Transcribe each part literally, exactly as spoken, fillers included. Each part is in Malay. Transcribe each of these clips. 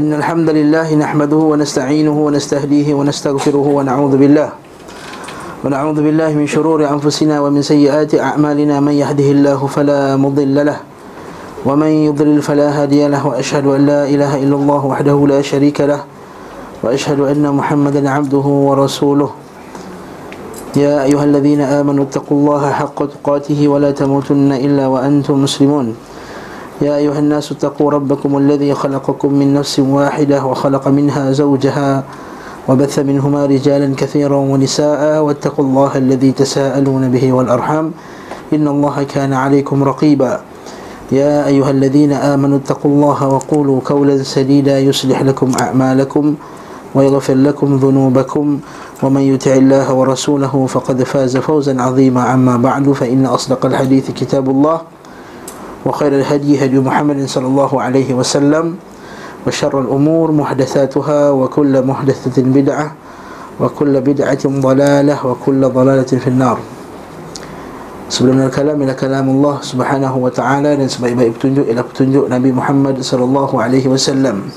إن الحمد لله نحمده ونستعينه ونستهديه ونستغفره ونعوذ بالله ونعوذ بالله من شرور أنفسنا ومن سيئات أعمالنا، من يهده الله فلا مضل له ومن يضلل فلا هادي له، وأشهد أن لا إله إلا الله وحده لا شريك له، وأشهد أن محمدا عبده ورسوله. يا أيها الذين آمنوا اتقوا الله حق تقاته ولا تموتن إلا وأنتم مسلمون. يا أيها الناس اتقوا ربكم الذي خلقكم من نفس واحدة وخلق منها زوجها وبث منهما رجالا كثيرا ونساء، واتقوا الله الذي تساءلون به والأرحام إن الله كان عليكم رقيبا. يا أيها الذين آمنوا اتقوا الله وقولوا قولا سديدا يصلح لكم أعمالكم ويغفر لكم ذنوبكم ومن يطع الله ورسوله فقد فاز فوزا عظيما. أما بعد، فإن أصدق الحديث كتاب الله وخير الهدي هدي محمد صلى الله عليه وسلم وشر الأمور محدثاتها وكل محدثة بدعة وكل بدعة ضلالة وكل ضلالة في النار. Sebelum al-kalam ila kalam Allah subhanahu wa ta'ala, dan sebaik-baik petunjuk ialah petunjuk Nabi Muhammad sallallahu alaihi wasallam.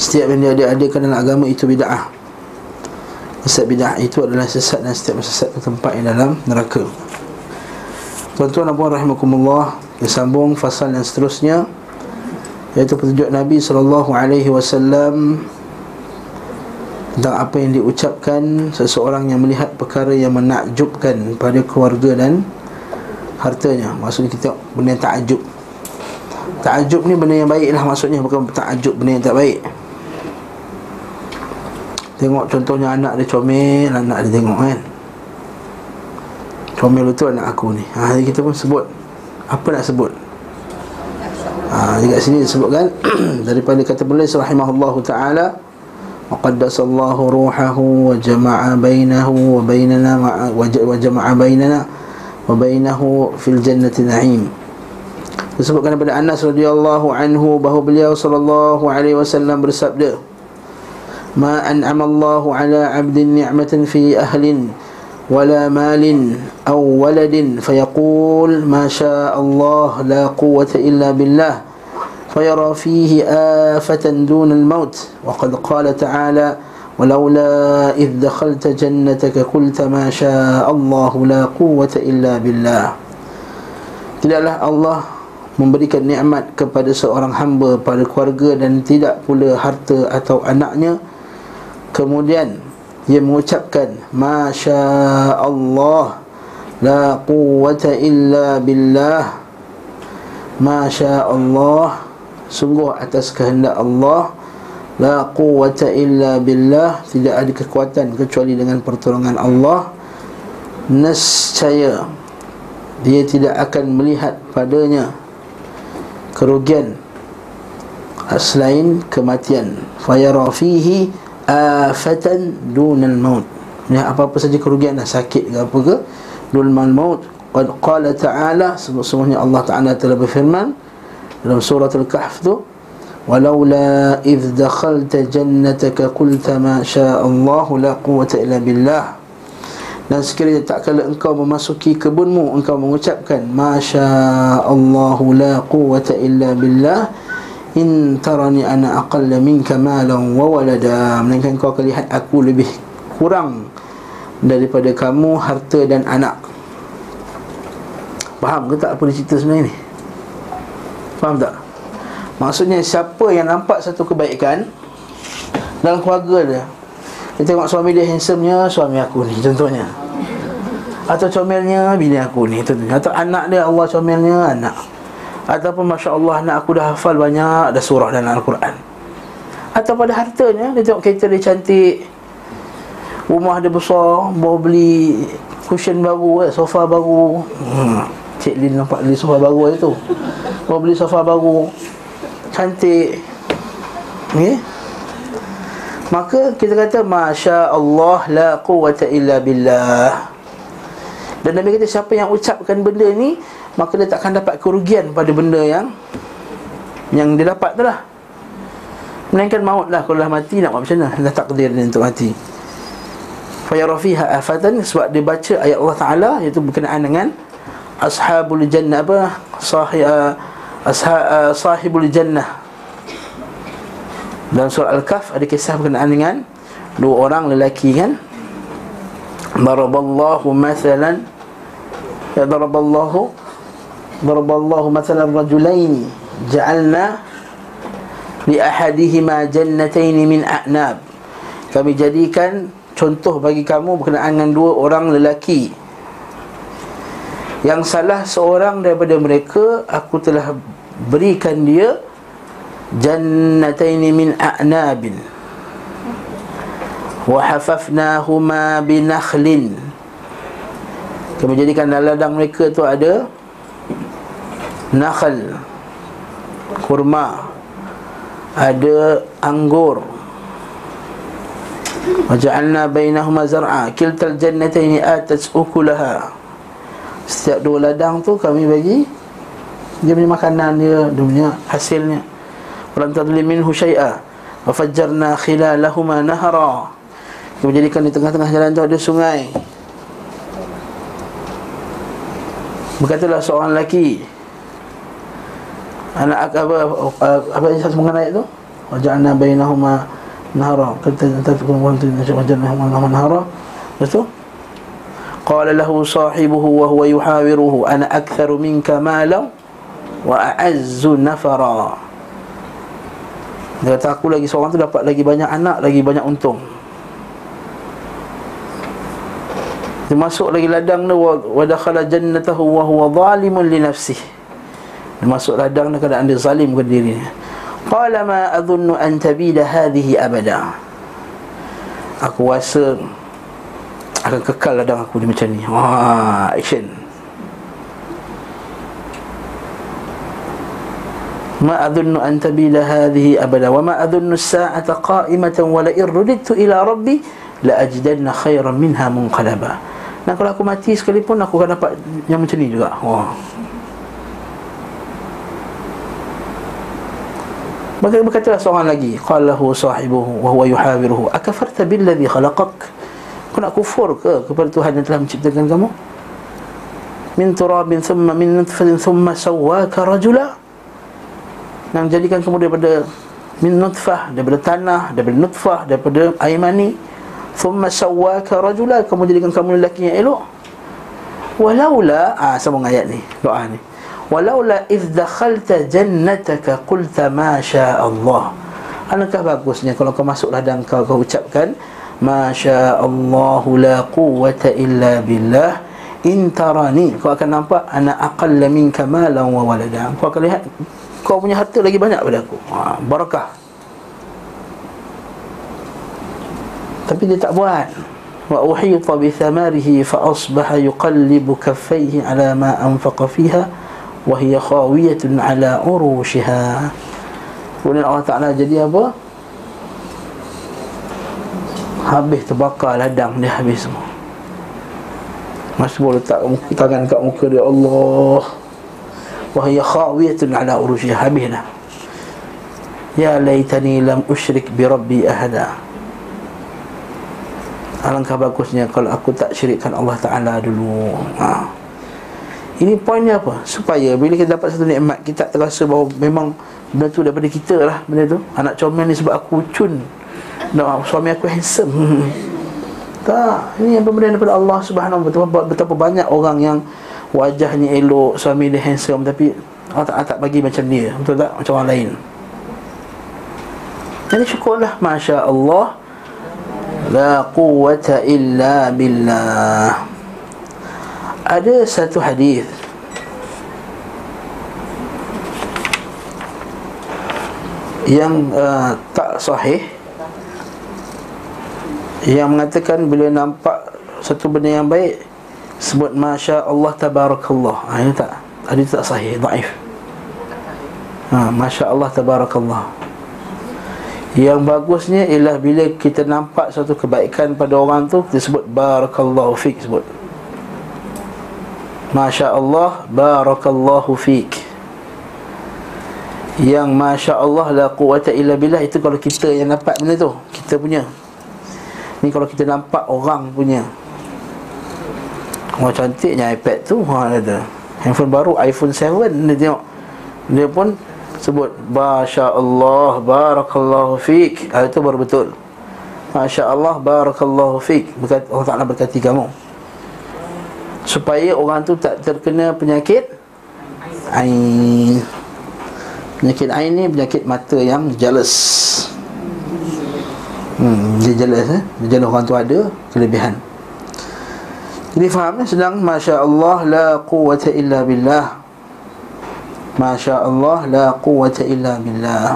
Setiap yang diadakan dalam agama itu bid'ah. Setiap bid'ah itu adalah sesat, dan setiap sesat itu tempat yang dalam neraka. Tuan-tuan dan puan rahimakumullah, disambung fasal yang seterusnya, iaitu petunjuk Nabi sallallahu alaihi wasallam tentang apa yang diucapkan seseorang yang melihat perkara yang menakjubkan pada keluarga dan hartanya. Maksudnya kita benda yang takjub. Takjub ni benda yang baik lah maksudnya, bukan takjub benda yang tak baik. Tengok contohnya anak dia comel, anak dia tengok kan, comel betul anak aku ni. Ha, kita pun sebut. Apa nak sebut? Ha, dekat sini disebutkan daripada kata penulis rahimahullahu ta'ala, وقدس الله روحه وجمع بينه وبيننا وجمع بيننا وبينه في الجنة نعيم. Disebutkan daripada Anas radhiyallahu anhu bahawa beliau sallallahu alaihi wasallam bersabda, ma an'ama Allahu ala 'abdin ni'matan fi ahlin wala malin aw waladin fayaqul ma syaa Allah la quwwata illa billah فيرى فيه آفة دون الموت. وقد قال تعالى ولولا إذ دخلت جنتك قلت ما شاء الله لا قوة إلا بالله. Tidaklah Allah memberikan nikmat kepada seorang hamba pada keluarga dan tidak pula harta atau anaknya, kemudian ia mengucapkan ma syaa Allah la quwwata illa billah. Ma syaa Allah, sungguh atas kehendak Allah, la quwwata illa billah, tidak ada kekuatan kecuali dengan pertolongan Allah. Nescaya dia tidak akan melihat padanya kerugian selain kematian. Fayara fihi afatan dunal maut, ya, apa-apa saja kerugian, sakit ke apa ke, dunal maut. Qad qala ta'ala, sesungguhnya Allah Ta'ala telah berfirman dalam surah Al-Kahf tu, walaula idh dakhalta jannataka qulta ma syaa Allah la quwwata illa billah, dan sekiranya tak kala engkau memasuki kebunmu engkau mengucapkan ma syaa Allah la quwwata illa billah in tarani ana aqalla minka malan wa walada, melainkan kau akan lihat aku lebih kurang daripada kamu harta dan anak. Faham ke tak apa cerita sebenarnya ni? Faham tak? Maksudnya siapa yang nampak satu kebaikan dalam keluarga dia, dia tengok suami dia handsome-nya, suami aku ni contohnya, atau comelnya bini aku ni contohnya, atau anak dia Allah comelnya anak, ataupun Masya Allah anak aku dah hafal banyak dah surah dalam Al-Quran, atau pada hartanya dia tengok kereta dia cantik, rumah dia besar, baru beli cushion baru, sofa baru. hmm. Cik Lin nampak beli sofa baru hari tu. Kau beli sofa baru cantik, okay? Maka kita kata Masya Allah la quwwata illa billah. Dan Nabi kata siapa yang ucapkan benda ni, maka dia takkan dapat kerugian pada benda yang yang dia dapat tu lah, melainkan maut lah. Kalau dah mati nak buat macam mana? Dah takdir dia untuk mati. Fayara fiha afatan, sebab dia baca ayat Allah Ta'ala, iaitu berkenaan dengan ashabul jannah, apa? Sahih, uh, ashab, uh, sahibul jannah Dalam surah Al-Kahf ada kisah berkenaan dengan dua orang lelaki, kan? Daraballahu mathalan Daraballahu Daraballahu mathalan rajulaini ja'alna li ahadihima jannataini min a'nab. Kami jadikan contoh bagi kamu berkenaan dengan dua orang lelaki, yang salah seorang daripada mereka aku telah berikan dia jannataini min a'nabin wa hafafnahuma binakhlin. Kami jadikan dalam ladang mereka tu ada nakhl, kurma, ada anggur. Wa ja'alna bainahuma zar'a kiltal jannataini atat ukulaha. Setiap dua ladang tu kami bagi dia punya makanan dia, dia punya hasilnya. Walam tadlim minhu syai'a wa fajjarna khilalahuma nahara. Kita jadikan di tengah-tengah jalan tu ada sungai. Berkatalah seorang lelaki, anak apa apa yang satu mengenai tu, waja'na bainahuma nahara. Kata tatakum wa jannahuma nahara. Betul? Qala lahu sahibuhu wa huwa yuhawiruhu ana aktharu minka malan wa a'azzu nafara. Dia kata aku lagi seorang tu dapat lagi banyak anak, lagi banyak untung. Dia masuk lagi ladang dia, wa dakhala jannatahu wa huwa zalimun li nafsihi. Dia masuk ladang dia keadaan dia zalim kepada dirinya. Qala ma adhunnu an tabida hadhihi abada. Aku rasa akan kekal ladang aku ni macam ni. Wah, action. Ma adunnu an tabila hadhihi abada wa ma adunnu as-sa'ata qa'imatan wa la in rudidtu ila rabbi la ajidanna khairan minha munqalaba. Dan kalau aku mati sekalipun aku akan dapat yang macam ni juga. Wah. Maka berkatalah seorang lagi, qalahu sahibuhu wa huwa yuhawiruhu akafarta billadhi khalaqak. Kau nak kufur ke kepada Tuhan yang telah menciptakan kamu? Min turabin thumma min nutfatin thumma sawwaka rajula. Yang jadikan kamu daripada min nutfah, daripada tanah, daripada nutfah, daripada air mani, thumma sawwaka rajula, kamu jadikan kamu lelaki yang elok. Walaula, ah sambung ayat ni, doa ni. Walaula idh dakhalta jannataka qulta ma syaa Allah. Alangkah bagusnya kalau kau masuk ladang kau, kau ucapkan Masya Allah la quwwata illa billah in tarani. Kau akan nampak ana aqalla minka malan wa walada. Kau akan lihat kau punya harta lagi banyak daripada aku. Ha, barakah. Tapi dia tak buat. Wa uhita bi thamarihi fa asbaha yuqallibu kaffayhi ala ma anfaqa fiha wa hiya khawiyatun ala urushiha. Kemudian Allah Taala jadi apa? Habis terbakar ladang dia, habis semua. Masih boleh letak tangan kat muka dia, Allah. Wa hiya khawiyatun ala urushiha, habis dah. Ya laitani lam usyrik bi rabbi ahada. Alangkah bagusnya kalau aku tak syirikkan Allah Ta'ala dulu. Ha. Ini poinnya apa? Supaya bila kita dapat satu nikmat, kita terasa bahawa memang benda tu daripada kita lah. Benda tu anak comel ni sebab aku cun. No, suami aku handsome. Hmm. Tak, ini pemberian daripada Allah Subhanahu wa Ta'ala. Betapa banyak orang yang wajahnya elok, suami dia handsome, tapi Allah Ta'ala tak bagi macam dia. Betul tak? Macam orang lain. Jadi syukurlah, Masya Allah la quwwata illa billah. Ada satu hadis, yang uh, tak sahih, yang mengatakan bila nampak satu benda yang baik sebut Masya Allah Tabarakallah. Ha, ini tak, tadi tak sahih, daif. Ha, Masya Allah Tabarakallah. Yang bagusnya ialah bila kita nampak satu kebaikan pada orang tu, kita sebut Barakallahu Fik. Sebut Masya Allah Barakallahu Fik. Yang Masya Allah la quwwata illa billah, itu kalau kita yang dapat benda tu, kita punya. Ni kalau kita nampak orang punya. Oh, cantiknya iPad tu, ha, kata handphone baru iPhone seven, dia tengok. Dia pun sebut Masya Allah, Barakallahu fiik, ha, itu baru betul. Masya Allah, Barakallahu fiik, Allah Ta'ala berkati kamu. Supaya orang tu tak terkena penyakit ain. Penyakit ain ni penyakit mata yang jealous. Hmm, dia jealous, eh? Dia jealous orang tu ada kelebihan. Jadi faham ni, sedang Masya Allah la quwata illa billah. Masya Allah la quwata illa billah.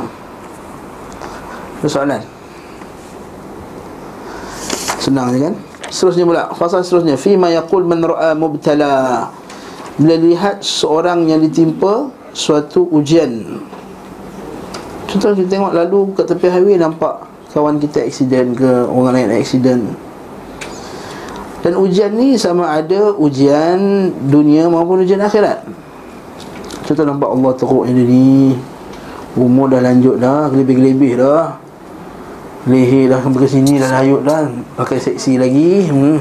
Soalan senang je kan? Seterusnya pula, fasal seterusnya, fima yaqul man ra'a mubtala, bila lihat seorang yang ditimpa suatu ujian. Contoh kita tengok lalu kat tepi highway, nampak kawan kita aksiden ke, orang lain aksiden. Dan ujian ni sama ada ujian dunia maupun ujian akhirat. Contoh nampak Allah teruk yang dia ni, umur dah lanjut dah, gelebih-gelebih dah, leher dah sampai ke sini dah layut dah, pakai seksi lagi, hmm.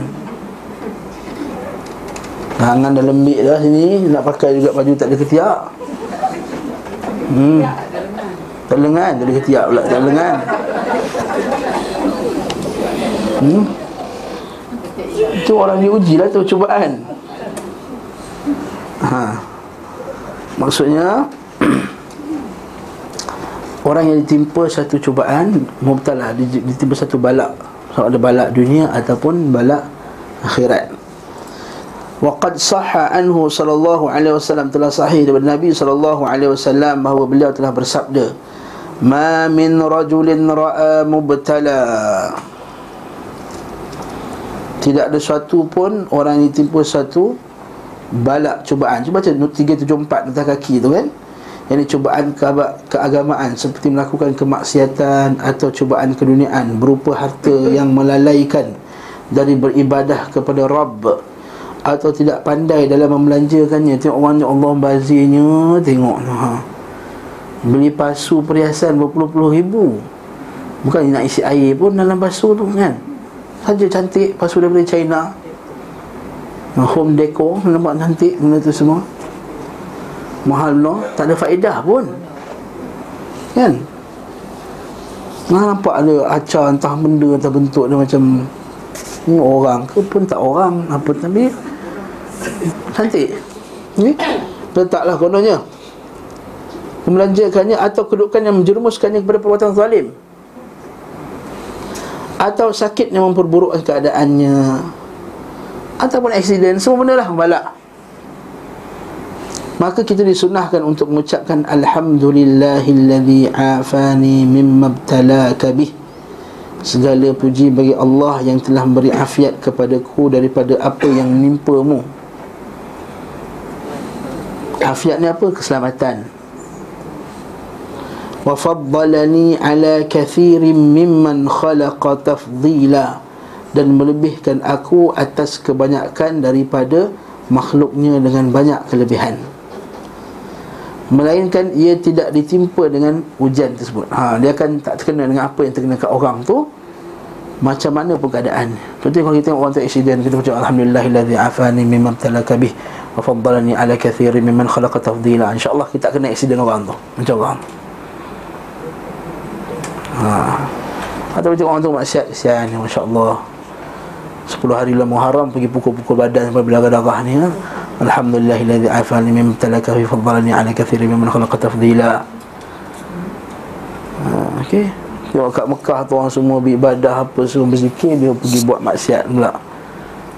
tangan dah lembik dah sini, nak pakai juga baju tak ada ketiak, hmm. tak lengan, tak ada ketiak pula, tak lengan. Hmm? Itu orang diuji lah, tu cubaan. Ha. Maksudnya orang yang ditimpa satu cubaan, mubtala, ditimpa satu balak, sama ada balak dunia ataupun balak akhirat. Wa qad sahha anhu sallallahu alaihi wasallam, telah sahih daripada Nabi sallallahu alaihi wasallam bahawa beliau telah bersabda, ma min rajulin ra'a mubtala, tidak ada suatu pun orang yang ditimpa satu balak cubaan. Cuba baca tiga tujuh empat atas kaki tu kan. Yang cubaan keagamaan seperti melakukan kemaksiatan, atau cubaan keduniaan berupa harta yang melalaikan dari beribadah kepada Rabb, atau tidak pandai dalam membelanjakannya. Tengok orang Allah bazirnya, tengok ha. Beli pasu perhiasan berpuluh-puluh ribu, bukan nak isi air pun dalam pasu tu kan. Saja cantik, pasu daripada China, home decor, nampak cantik benda tu semua. Mahal no, tak ada faedah pun kan. Nah, nampak ada acar, entah benda, entah bentuk dia macam ni orang ke pun tak orang apa, tapi cantik ni, letaklah kononnya membelanjakannya, atau kedudukan yang menjerumuskannya kepada perbuatan zalim, atau sakit yang memperburuk keadaannya, ataupun aksiden. Semua benda lah balak. Maka kita disunahkan untuk mengucapkan alhamdulillahilladzi afani mimma ibtalaka bih, segala puji bagi Allah yang telah memberi afiat kepadaku daripada apa yang menimpamu. Afiat ni apa? Keselamatan. Wa faddalani ala kathirin mimman khalaqa tafdila, dan melebihkan aku atas kebanyakan daripada makhluknya dengan banyak kelebihan, melainkan ia tidak ditimpa dengan ujian tersebut. Ha, dia akan tak terkena dengan apa yang terkena kat orang tu, macam mana pun keadaan. Contohnya kalau kita tengok orang tu aksiden, kita ucap alhamdulillahilladzi afani mimma ibtalaka bih wa faddalani ala kathirin mimman khalaqa tafdila, insya-Allah kita kena aksiden orang tu, macam orang. Ha. Atau kita orang tu maksiat, kesian, masya-Allah, sepuluh hari dalam Muharram pergi pukul-pukul badan sampai berdarah darah ni. Alhamdulillahilladzi afani mimma ibtalaka wa faddalani ala kathirin mimman khalaqa tafdila. Okey. Dia kat Mekah tu orang semua beribadah apa semua berzikir, dia pergi buat maksiat pula.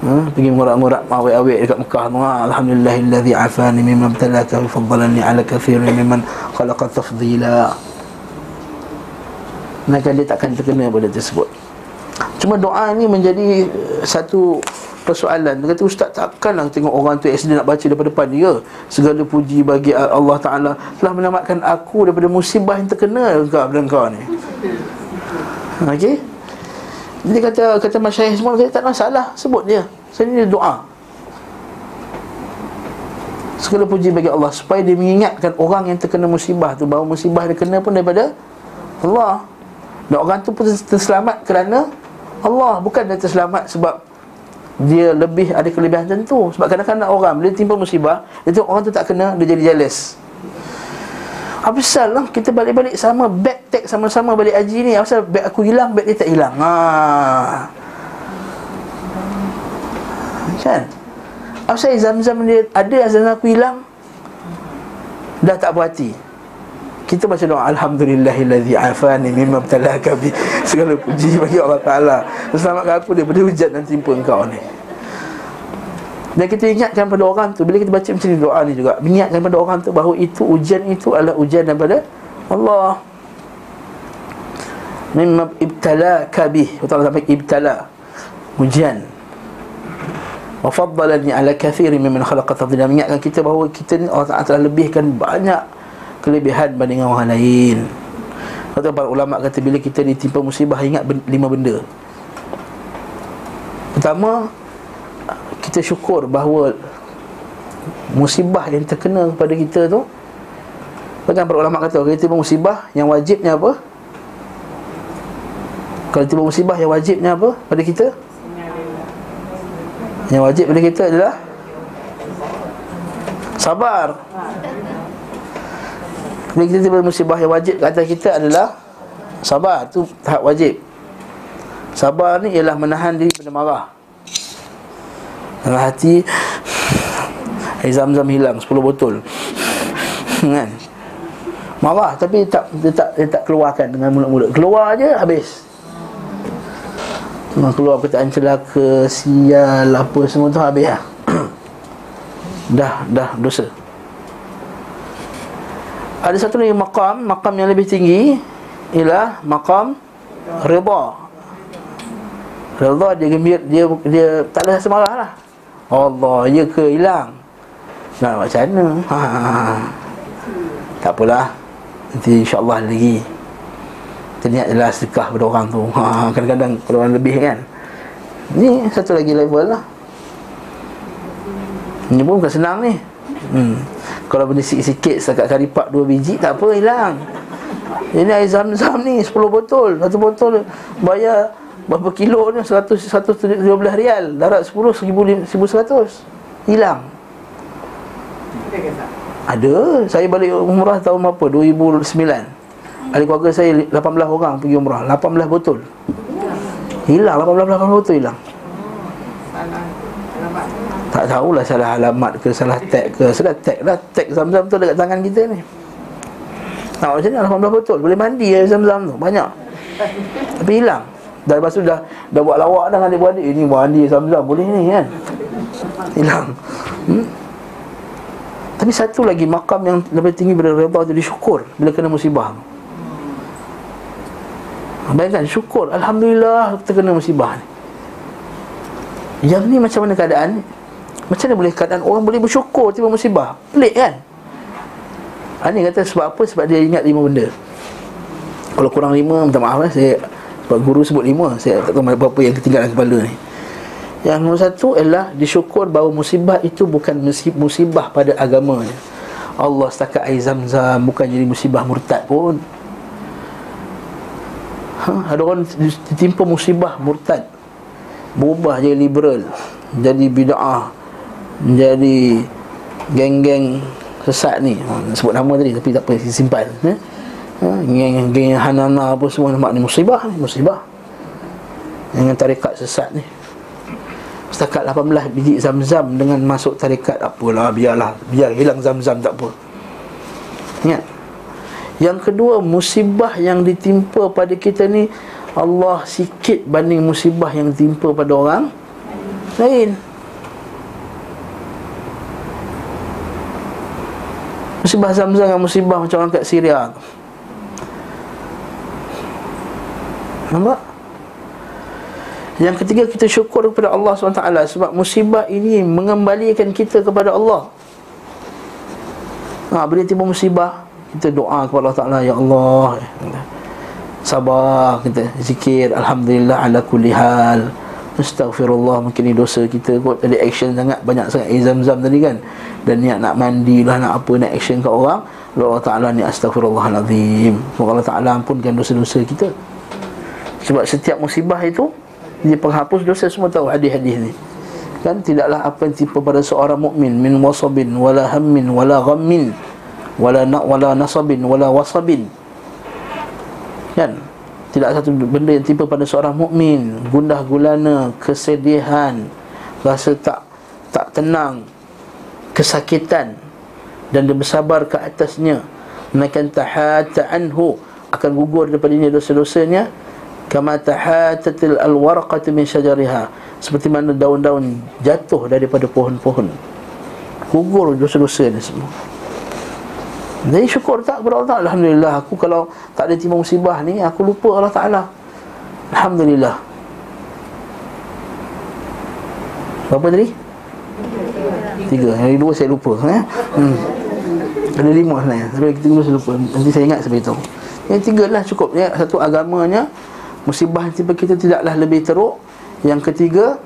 Ha, pergi mengurat-ngurat awek-awek dekat Mekah tu. Alhamdulillahilladzi afani mimma ibtalaka wa faddalani ala kathirin mimman khalaqa tafdila. Maka dia takkan terkena pada tersebut. Cuma doa ni menjadi satu persoalan. Dia kata, ustaz takkanlah tengok orang tu aksiden nak baca depan-depan dia, segala puji bagi Allah Ta'ala telah menyelamatkan aku daripada musibah yang terkena engkau dan kau ni. Okey. Jadi kata kata masyayikh semua, kata tak masalah, sebut dia. Saya ni doa, segala puji bagi Allah, supaya dia mengingatkan orang yang terkena musibah tu bahawa musibah dia kena pun daripada Allah. Dan orang tu pun terselamat kerana Allah, bukan dia terselamat sebab dia lebih ada kelebihan tentu. Sebab kadang-kadang orang bila timpa musibah, dia tengok orang tu tak kena, dia jadi jealous. apa salah lah kita balik-balik sama back tag sama-sama balik haji ni. Apa salah bag aku hilang, bag dia tak hilang? Ha. Kan? Apa salah Zam-Zam dia ada, Zam-Zam aku hilang. Dah tak berhati. Kita baca doa alhamdulillahillazi afani mimma btalaka bi. Segala puji bagi Allah Taala. Selamatkan aku daripada hujat dan timpa engkau ni. Dan kita ingatkan pada orang tu, bila kita baca macam ni doa ni juga, ingatkan pada orang tu bahawa itu ujian itu adalah ujian daripada Allah. Mimma ibtalaka bih. Betul sampai ibtala. Ujian. Wa faddalani ala katsirin mimman khalaqa tafdila. Ingatkan kita bahawa kita ni Allah Taala telah lebihkan banyak kelebihan banding orang lain. Kata para ulama kata bila kita ditimpa musibah ingat lima benda. Pertama, kita syukur bahawa musibah yang terkena kepada kita tu, bahkan para ulama kata kalau tiba musibah yang wajibnya apa? Kalau tiba musibah yang wajibnya apa pada kita? Yang wajib pada kita adalah sabar. Bila kita tiba musibah yang wajib kat atas kita adalah sabar. Tu tahap wajib. Sabar ni ialah menahan diri pada marah. Dalam hati air Zam-Zam hilang sepuluh botol kan? Marah tapi tak, dia tak, dia tak keluarkan dengan mulut-mulut. Keluar je habis. Keluar perkataan celaka, sial, apa semua tu habis lah. Dah, dah dosa. Ada satu lagi maqam, maqam yang lebih tinggi ialah maqam redha. Redha dia gembira, dia dia tak ada rasa marah lah. Allah, ya ke hilang? Nak macam mana? Ha, tak apalah, nanti insyaAllah lagi. Kita niat adalah sedekah pada orang tu. Ha, kadang-kadang pada orang lebih kan. Ni satu lagi level lah. Ini pun bukan senang ni. hmm. Kalau benda sikit-sikit setakat karipap dua biji tak apa, hilang. Ini air Zam-Zam ni sepuluh botol, satu botol bayar berapa kilo ni seratus, seratus dua belas rial. Darat sepuluh, seribu seratus. Hilang. Ada. Saya balik umrah tahun berapa? dua ribu sembilan. Ahli keluarga saya lapan belas orang pergi umrah. Lapan belas botol hilang. Lapan belas, lapan belas botol hilang. Tak tahulah salah alamat ke, salah tag ke. Sudah tag lah. Tag Zam-Zam tu dekat tangan kita ni. Nah, macam ni lapan belas botol. Boleh mandi air Zam-Zam tu. Banyak. Tapi hilang. Dan lepas tu dah, dah buat lawak dah dengan adik-adik. Ini mandi Zam-Zam boleh ni kan. Hilang. hmm? Tapi satu lagi makam yang lebih tinggi bila redha tu, disyukur bila kena musibah. Bayangkan syukur, alhamdulillah kita kena musibah ni. Yang ni macam mana keadaan? Macam mana boleh keadaan orang boleh bersyukur tiba musibah? Pelik kan? Ani kata sebab apa? Sebab dia ingat lima benda. Kalau kurang lima, minta maaf lah. Saya Pak Guru sebut lima, saya tak tahu berapa yang ketinggalan kepala ni. Yang nombor satu ialah disyukur bahawa musibah itu bukan musibah pada agamanya. Allah setakat air Zam-Zam bukan jadi musibah murtad pun. Ha, ada orang ditimpa musibah murtad, berubah jadi liberal, jadi bid'ah, jadi geng-geng sesat ni. Ha, sebut nama tadi tapi tak apa, simpan. Ha? Yang geng Hanana apa semua nama ni musibah ni, musibah. Dengan tarekat sesat ni. Setakat lapan belas biji Zam-Zam dengan masuk tarekat, apalah biarlah, biar hilang Zam-Zam tak apa. Ingat. Yang kedua, musibah yang ditimpa pada kita ni Allah sikit banding musibah yang ditimpa pada orang lain. Musibah Zam-Zam dengan musibah macam orang kat Syria. Nampak? Yang ketiga, kita syukur kepada Allah subhanahu wa taala sebab musibah ini mengembalikan kita kepada Allah. Ha, bila tiba musibah, kita doa kepada Allah Ta'ala, ya Allah, sabar, kita zikir, alhamdulillah ala kulli hal, astaghfirullah, mungkin ni dosa kita kot, tadi action sangat, banyak sangat air Zam-Zam tadi kan. Dan niat nak mandi lah, nak apa, nak action kat orang, Allah Ta'ala ni astaghfirullahaladzim. Semoga Allah Ta'ala ampunkan dosa-dosa kita. Sebab setiap musibah itu dia penghapus dosa, semua tahu hadis-hadis ni kan. Tidaklah apa yang tipu pada seorang mukmin min wasabin wala hammin wala ghammin wala na, wala nasabin wala wasabin. Kan? Tidak satu benda yang tiba pada seorang mukmin, gundah gulana, kesedihan, rasa tak tak tenang, kesakitan, dan dia bersabar ke atasnya, melainkan tahata anhu, akan gugur daripadanya dosa-dosanya, kama tahatatil alwarqatu min syajariha, seperti mana daun-daun jatuh daripada pohon-pohon, gugur dosa-dosanya semua. Jadi syukur tak kepada Allah Ta'ala, alhamdulillah, aku kalau tak ada timah musibah ni, aku lupa Allah Ta'ala, alhamdulillah. Berapa tadi? Tiga, hari dua saya lupa eh? hmm. Ada lima sebenarnya, tapi kita dulu saya lupa. Nanti saya ingat saya beritahu. Yang tiga lah cukup ya. Satu agamanya, musibah tiba kita tidaklah lebih teruk. Yang ketiga,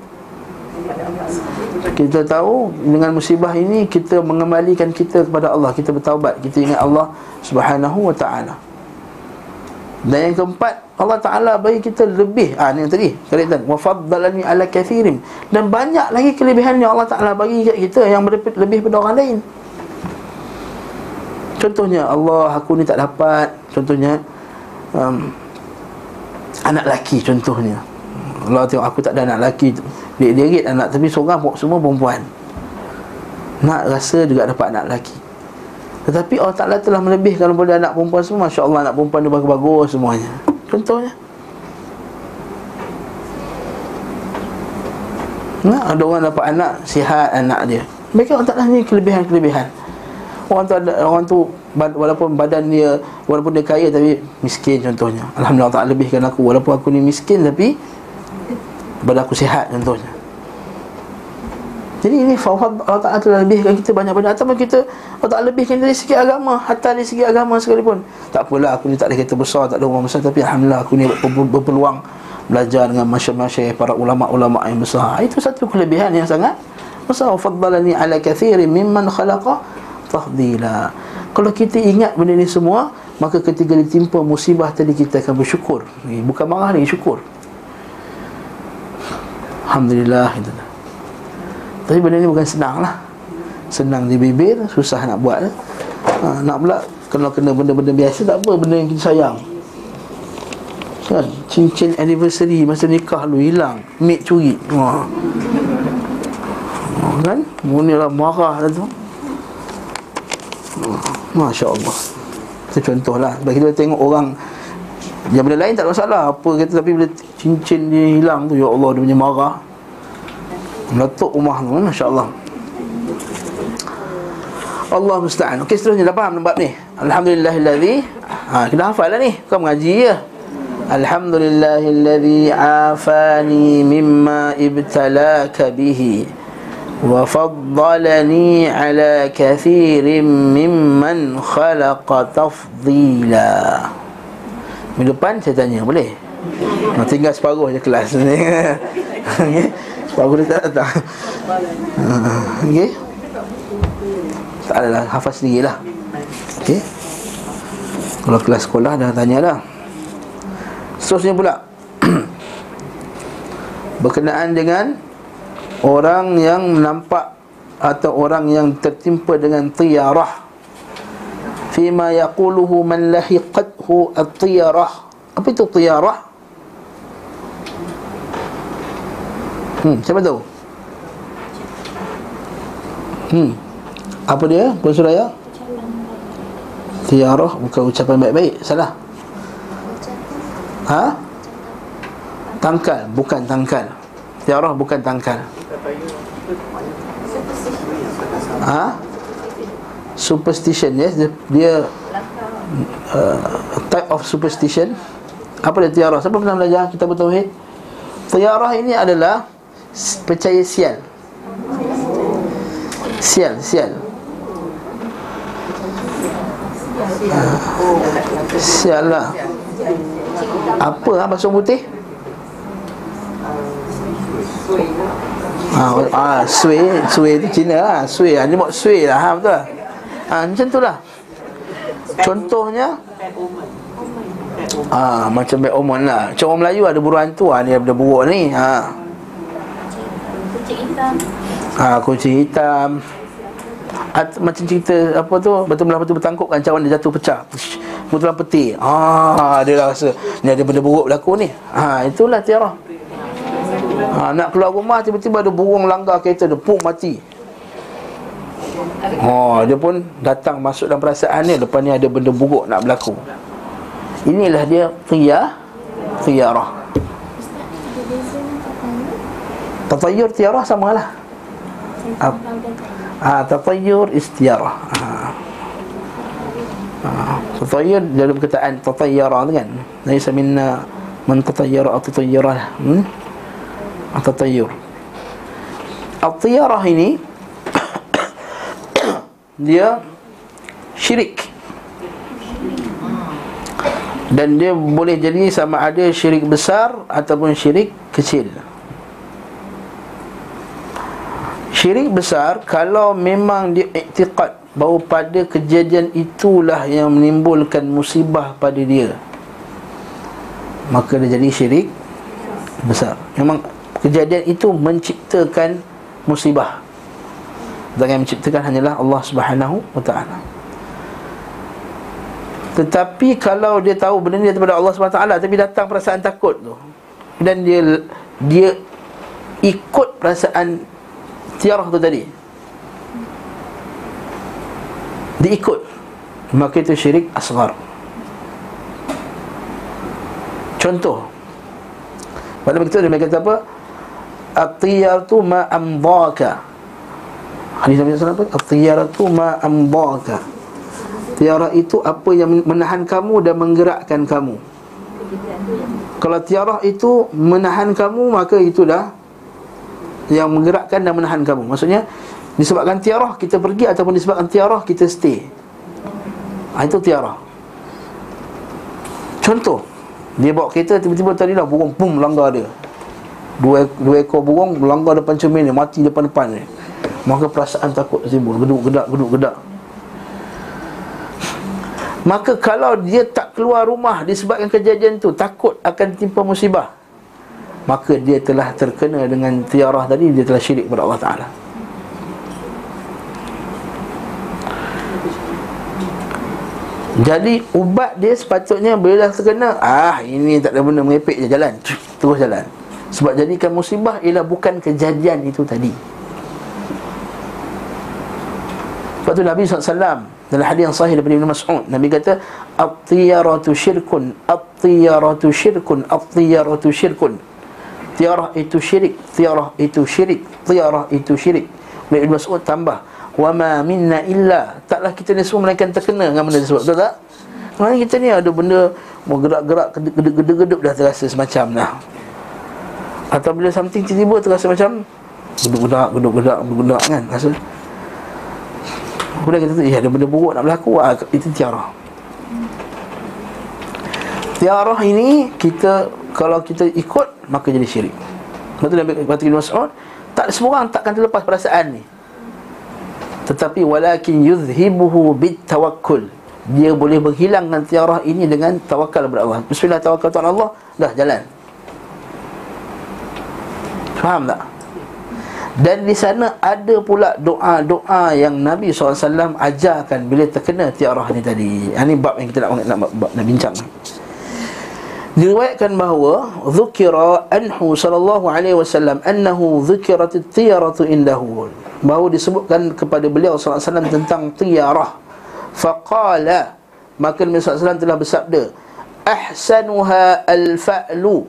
kita tahu dengan musibah ini kita mengembalikan kita kepada Allah, kita bertaubat, kita ingat Allah Subhanahu wa ta'ala. Dan yang keempat, Allah Ta'ala bagi kita lebih, ah, ni yang tadi kaitan, wa faddalani ala kathirin, dan banyak lagi kelebihan yang Allah Ta'ala bagi kita yang lebih daripada orang lain. Contohnya, Allah, aku ni tak dapat, contohnya um, anak lelaki, contohnya Allah tengok aku tak ada anak lelaki, dikit-dikit anak, tapi seorang semua perempuan, nak rasa juga dapat anak lelaki. Tetapi Allah Ta'ala telah melebihkan kepada anak perempuan semua. Masya Allah, anak perempuan dia bagus-bagus semuanya, contohnya. Nah, ada orang dapat anak, sihat anak dia, mereka Allah Ta'ala ni kelebihan-kelebihan. Orang tu ada, orang tu walaupun badan dia, walaupun dia kaya tapi miskin contohnya, alhamdulillah Allah Ta'ala lebihkan aku, walaupun aku ni miskin tapi badan aku sihat contohnya. Jadi ini fawad Allah Ta'ala telah lebihkan kita banyak benda. Atau kita Allah Ta'ala lebihkan dari segi agama, hatta dari segi agama sekalipun. Tak apalah, aku ni tak ada kereta besar, tak ada rumah besar, tapi alhamdulillah aku ni berpeluang belajar dengan masyarakat, para ulama-ulama yang besar. Itu satu kelebihan yang sangat besar. Faddalani ala kathirin mimman khalaqa tafdila. Kalau kita ingat benda ni semua, maka ketika ditimpa musibah tadi kita akan bersyukur. Bukan marah ni, syukur, alhamdulillah. Tapi benda ni bukan senang lah. Senang di bibir, susah nak buat eh? ha, Nak pula kalau kena benda-benda biasa tak apa, benda yang kita sayang kan? Cincin anniversary masa nikah lu hilang, mate curi ha. Ha, kan? Munilah marah lah tu ha. Masya Allah. Itu contohlah. Bagi kita tengok orang yang benda lain tak ada masalah apa kata, tapi bila cincin dia hilang tu, ya Allah, dia punya marah meletup rumah tu, Masya Allah. Allah musta'an. Okey, seterusnya dah faham bab ni. Alhamdulillahillazi, ha, kita hafal lah ni, kau mengaji je. Alhamdulillahillazi afani mimma ibtalaka bihi wa faddalani ala kathirin mimman khalaqa tafdila. Minggu depan saya tanya, boleh? Nah, tinggal separuh je kelas ni. Okay? Separuh dia tak datang. Okay? Tak adalah, hafaz sendiri lah. Okay? Kalau kelas sekolah dah tanya dah. Seterusnya pula berkenaan dengan orang yang nampak atau orang yang tertimpa dengan tiyarah. Fima yaquluhu man lahiqathu at-tiyarah. Apa itu tiyarah? Hmm, siapa tahu? Hmm. Apa dia? Puan Suraya? Tiyarah bukan ucapan baik-baik, salah. Ha? Tangkal, bukan tangkal. Tiyarah bukan tangkal. Ha? Superstition, yes, dia, dia uh, type of superstition. Apa dia tiyarah? Siapa pernah belajar kitab tauhid? Tiyarah ini adalah percaya sial. Sial, sial. Uh, sial lah. Apa lah bahasa putih? Ah, ah, sui, sui tu Cina lah. Sui, dia buat sui lah, ha, betul lah. Ha, macam tu lah. Contohnya ah, ha, macam bad omen lah. Macam orang Melayu ada buruan tu lah, dia ada buruk ni ha. Kucing hitam. Ah, ha, kucing hitam. At, macam cerita apa tu, betul-betul betul bertangkupkan cawan dia jatuh pecah. Betulan peti. Ah, dia dah rasa ni ada benda buruk berlaku ni. Ha, itulah tiarah. Ha, nak keluar rumah tiba-tiba ada burung langgar kereta dia, pum mati. Oh, dia pun datang masuk dalam perasaan dia, lepas ni ada benda buruk nak berlaku. Inilah dia tiarah, tiarah. Tatayyur tiarah samalah. Ah, ha, tatayyur istiarah. Ha. Ha, tatayyur dalam perkataan tatayyara tu kan. Laisa minna man tatayyara atau tatayyara. Hmm? At-tayyur. At-tiyarah ini dia syirik. Dan dia boleh jadi sama ada syirik besar ataupun syirik kecil. Syirik besar kalau memang dia i'tiqad bahawa pada kejadian itulah yang menimbulkan musibah pada dia, maka dia jadi syirik besar. Memang kejadian itu menciptakan musibah, dan yang menciptakan hanyalah Allah Subhanahu wa Ta'ala. Tetapi kalau dia tahu benda ni daripada Allah Subhanahu wa Ta'ala, tapi datang perasaan takut tu, dan dia dia ikut perasaan tiarah tu tadi, dia ikut, maka itu syirik asghar. Contoh, pada begitu dia kata apa? At-tiyaratu ma amdaka. Hadis Nabi sallallahu alaihi wasallam apa? At-tiyaratu ma amdaka. Tiarah itu apa yang menahan kamu dan menggerakkan kamu. Kalau tiarah itu menahan kamu, maka itu dah yang menggerakkan dan menahan kamu. Maksudnya disebabkan tiarah kita pergi ataupun disebabkan tiarah kita stay. Ha, itu tiarah. Contoh, dia bawa kereta, tiba-tiba tadi lah burung pum langgar dia. Dua, dua ekor burung langgar depan cermin dia, mati depan-depan dia. Maka perasaan takut timbul, geduk-gedak, geduk-gedak. Maka kalau dia tak keluar rumah disebabkan kejadian tu, takut akan timpa musibah, maka dia telah terkena dengan tiarah tadi, dia telah syirik kepada Allah Ta'ala. Jadi ubat dia sepatutnya bila dah terkena, ah ini tak ada benda, merepek je jalan, terus jalan. Sebab jadikan musibah ialah bukan kejadian itu tadi. Sebab tu Nabi sallallahu alaihi wasallam dalam hadis yang sahih daripada Ibn Mas'ud, Nabi kata at-tiyaratu syirkun, at-tiyaratu syirkun, at-tiyaratu syirkun. Tiarah itu syirik, tiarah itu syirik, tiarah itu syirik. Ibn Mas'ud tambah, wa ma minna illa, taklah kita ni semua melainkan terkena dengan benda tersebut. Betul tak? Kerana kita ni ada benda bergerak-gerak, gedeg-gedeg dah terasa semacam dah. Atau bila something tiba-tiba terasa macam gedeg-gedak, gedeg-gedak, gedeg-gedak kan, rasa. Kemudian kita tu, ya ada benda buruk nak berlaku, ah, itu tiarah. Tiarah ini kita, kalau kita ikut, maka jadi syirik. Betul Nabi kata Ibn Mas'ud, tak semua orang takkan terlepas perasaan ni. Tetapi walakin yuzhibuhu bitawakkul, dia boleh menghilangkan tiarah ini dengan tawakal kepada Allah. Bismillah, tawakal kepada Allah, dah jalan. Faham tak? Dan di sana ada pula doa-doa yang Nabi sallallahu alaihi wasallam ajarkan bila terkena tiarah ni tadi. Ini bab yang kita nak, nak, nak, nak bincang. Diriwayatkan bahawa zukira anhu sallallahu alaihi wasallam annahu zukirat at-tiyaratu indahu, bahawa disebutkan kepada beliau sallallahu alaihi wasallam tentang tiyarah. Faqala, maka Nabi sallallahu alaihi wasallam telah bersabda, ahsanuha al-fa'lu,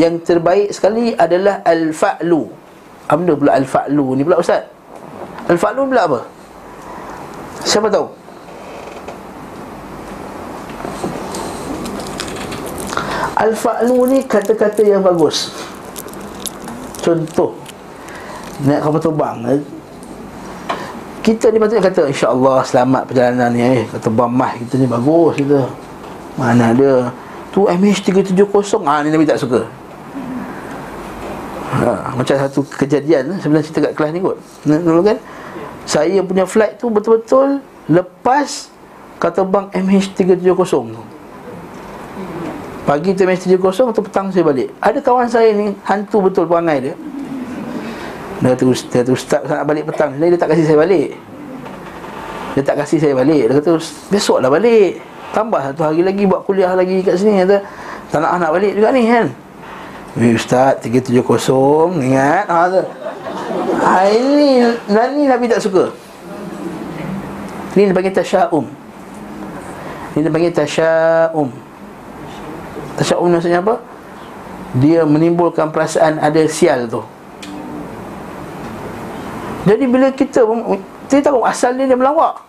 yang terbaik sekali adalah al-fa'lu. Apa pula al-fa'lu ni pula ustaz? Al-fa'lu pula apa? Siapa tahu? Al-fa'lu ni kata-kata yang bagus. Contoh, nak kapal terbang, kita ni patutnya kata insya-Allah selamat perjalanan ni, eh terbang mah kita ni bagus kita. Mana ada tu M H tiga tujuh kosong, ah ni Nabi tak suka. Ha, macam satu kejadian sebenarnya cerita kat kelas ni kot. Dulu kan saya punya flight tu betul-betul lepas kata bang M H tiga tujuh kosong tu. Pagi tu M S tujuh puluh atau petang saya balik. Ada kawan saya ni, hantu betul perangai dia. Dia kata, Ustaz, Ustaz nak balik petang. Dia tak kasi saya balik. Dia tak kasih saya balik. Dia kata, besok lah balik, tambah satu hari lagi, buat kuliah lagi kat sini. Kata, tak nak, nak balik juga ni kan. Weh ustaz, tiga tujuh kosong, ingat. Ha, tu ha, ini, ini Nabi tak suka. Ini dia panggil tasya'um. Ini dia panggil tasya'um. Tasya'um maksudnya apa? Dia menimbulkan perasaan ada sial tu. Jadi bila kita, kita tahu asal dia, dia melawak.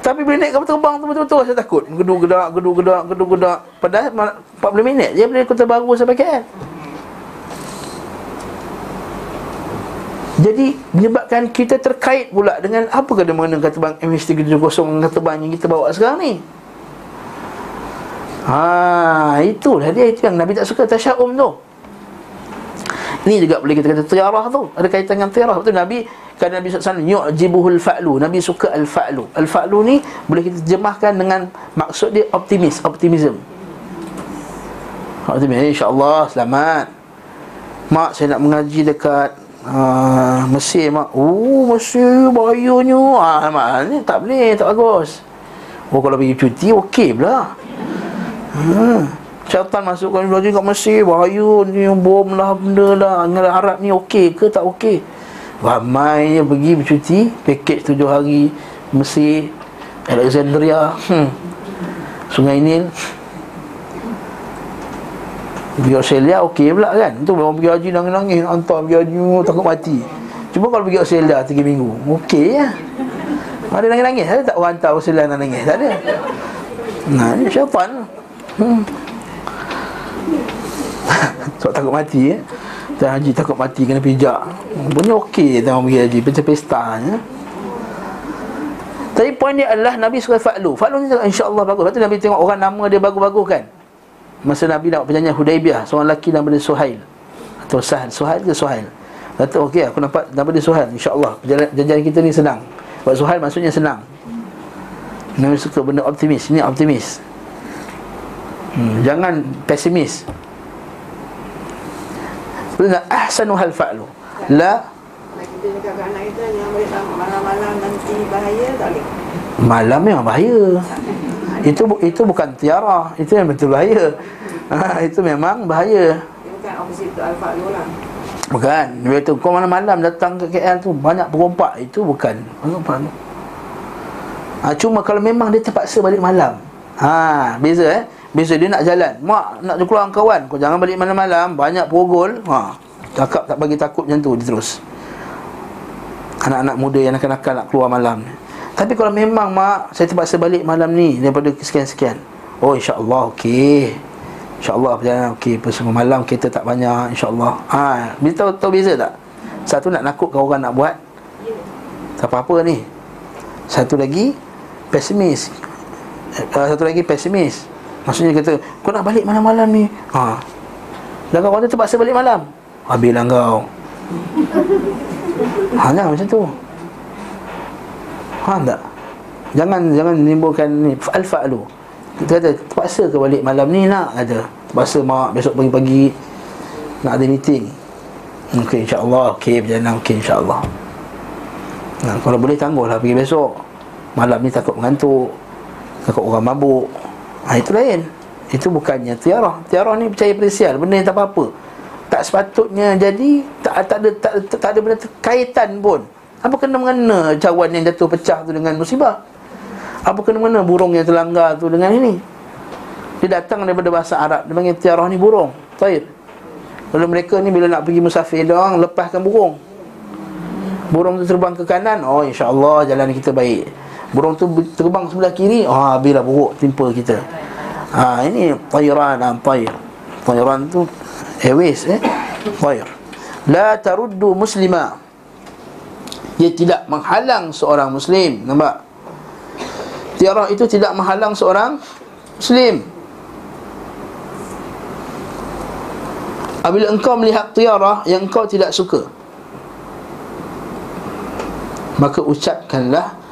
Tapi bila naik kapal terbang tu betul-betul rasa takut. Gedung-gedak, gedung-gedak, gedung-gedak. Padahal empat puluh minit je bila kota baru sampai K L. Jadi menyebabkan kita terkait pula dengan apa kena mengena kata M H tiga tujuh kosong dengan terbang yang kita bawa sekarang ni. Ha, itulah dia, itu yang Nabi tak suka, tasya'um tu. Ini juga boleh kita kata tiarah tu, ada kaitan dengan tiarah. Betul Nabi, kerana Nabi sallallahu alaihi wasallam yu'jibuhul fa'lu, Nabi suka al-fa'lu. Al-fa'lu ni boleh kita terjemahkan dengan maksud dia optimis, optimism. Optimis, insya-Allah selamat. Mak saya nak mengaji dekat uh, Mesir mak. Oh, Mesir bahayanya. Ah, mak ni tak boleh, tak bagus. Oh, kalau pergi cuti okey pula. Hmm. Syaitan masukkan lagi kat Mesir, bahaya ni, bom lah, benda lah. Dengan Arab ni okey ke tak okey? Ramai pergi bercuti, package tujuh hari Mesir, Alexandria, hmm. Sungai Nil, pergi Australia okey pula kan. Itu orang pergi haji nangis-nangis, nak hantar pergi haji, takut mati. Cuba kalau pergi Australia tiga minggu, okey ya. Ada nangis-nangis, ada tak orang hantar Australia nangis? Tak ada. Nah, ni syaitan. Hmm. Sebab takut mati ya. Dan haji takut mati kena pijak. Benda okey tengok pergi haji, pesta-pesta ya. Tapi poin dia adalah Nabi suka fa'lu. Fa'lu ni insya-Allah bagus. Lepas tu Nabi tengok orang nama dia bagus-bagus kan. Masa Nabi nak perjanjian Hudaibiyah, seorang lelaki nama dia Suhail atau Sahal, Suhail ke Suhail. Kata okey, aku nampak nama dia Suhail, insya-Allah perjanjian kita ni senang. Sebab Suhail maksudnya senang. Nabi suka benda optimis, ni optimis. Hmm, jangan pesimis. Bila ahsanu hal fa'lu. La kita dekat anak kita yang boleh malam-malam nanti bahaya tak boleh. Malam memang bahaya. Itu itu bukan tiara, itu yang betul bahaya. Ha, itu memang bahaya. Dia bukan opposite tu al-fa'lu lah. Bukan. Bila tu kau malam-malam datang ke K L tu banyak perompak, itu bukan. Perompak. Ha, cuma kalau memang dia terpaksa balik malam. Ha, beza eh. Besok dia nak jalan, mak nak keluar dengan kawan, kau jangan balik malam-malam, banyak perogol. Ha, cakap tak bagi takut macam tu dia terus. Anak-anak muda yang nakal-nakal nak keluar malam. Tapi kalau memang mak, saya terpaksa balik malam ni daripada sekian-sekian. Oh, insya-Allah okey. Insya-Allah perjalanan okey, pasal malam kereta tak banyak, insya-Allah. Ha, dia tahu, tahu beza tak? Satu nak nakutkan orang nak buat tak apa-apa ni. Satu lagi pesimis. Uh, satu lagi pesimis. Maksudnya kata, kau nak balik malam-malam ni. Ha. Dan kau kata terpaksa balik malam. Habislah kau. Ha, jangan macam tu. Faham tak? Jangan jangan menimbulkan ni al-fa'lu. Kita kata terpaksa ke balik malam ni nak kata. Terpaksa mak besok pagi-pagi nak ada meeting. Okey insya-Allah, okey berjalan okey insya-Allah. Nah, kalau boleh tangguhlah pergi besok. Malam ni takut mengantuk. Takut orang mabuk. Ha, itu lain. Itu bukannya tiarah. Tiarah ni percaya pada sial, benda yang tak apa-apa. Tak sepatutnya jadi. Tak, tak, ada, tak, tak ada benda kaitan pun. Apa kena-mengena cawan yang jatuh pecah tu dengan musibah? Apa kena-mengena burung yang terlanggar tu dengan ini? Dia datang daripada bahasa Arab. Dia panggil tiarah ni burung. Baik. Kalau mereka ni bila nak pergi musafir, dia orang lepaskan burung. Burung tu terbang ke kanan, oh insya-Allah jalan kita baik. Burung tu terbang sebelah kiri, ah habislah buruk timpa kita. Ha, ini tayran, tayr. Tayran tu airways eh. Tayr. La taruddu muslima. Ia tidak menghalang seorang muslim, nampak? Tiarah itu tidak menghalang seorang muslim. Apabila engkau melihat tiarah yang engkau tidak suka, maka ucapkanlah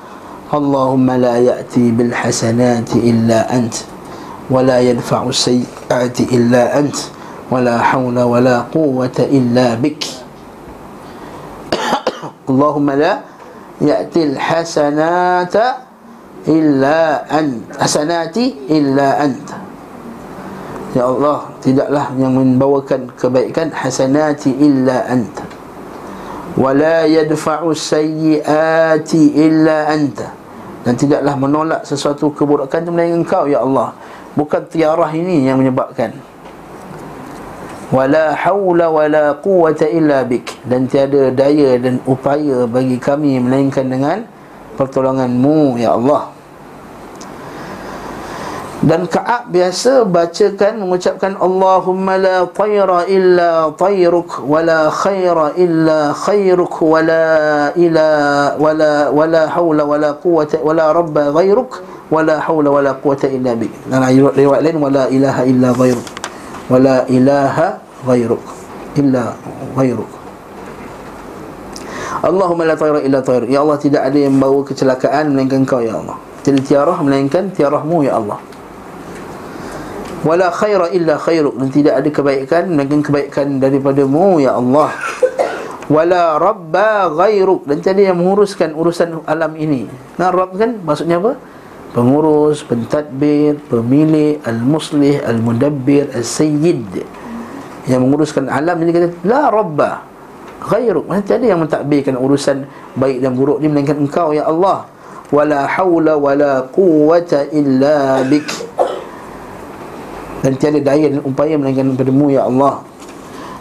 Allahumma la ya'ti bil hasanati illa ant, wa la yanfa'u sayyi'ati illa ant, wa la hawla wa la quwwata illa bik. Allahumma la ya'til hasanata illa ant, hasanati illa ant. Ya Allah, tidaklah yang membawakan kebaikan hasanati illa ant, wa la yadfa'u sayyiati illa ant, dan tidaklah menolak sesuatu keburukan melainkan Engkau, ya Allah. Bukan tiarah ini yang menyebabkan. Wala haula wala quwwata illa bik, dan tiada daya dan upaya bagi kami melainkan dengan pertolongan-Mu, ya Allah. Dan Ka'ab biasa bacakan, mengucapkan Allahumma la tayra illa tayruk, wala khayra illa khayruk, wala ila wala wala haula wala quwwata wala rabba ghayruk, wala haula wala quwwata illa bik. Dan riwayat lain wala ilaha illa ghayruk, wala ilaha ghayruk illa ghayruk. Allahumma la tayra illa tayruk, ya Allah, tidak ada yang membawa kecelakaan melainkan Engkau, ya Allah. Tidak tiarah melainkan tiarah-Mu, ya Allah. Wala khaira illa khairuk, dan tidak ada kebaikan melainkan kebaikan daripada-Mu, ya Allah. Wala rabba ghairuk, dan tiada yang menguruskan urusan alam ini. Nah, Rabb kan maksudnya apa? Pengurus, pentadbir, pemilik, al-muslih, al-mudabbir, al-sayyid, yang menguruskan alam. Jadi kata la rabba ghairuk, maksudnya tiada yang mentadbirkan urusan baik dan buruk ni melainkan Engkau, ya Allah. Wala hawla wala quwwata illa bik, dan tiada daya dan upaya melainkan daripada-Mu, ya Allah.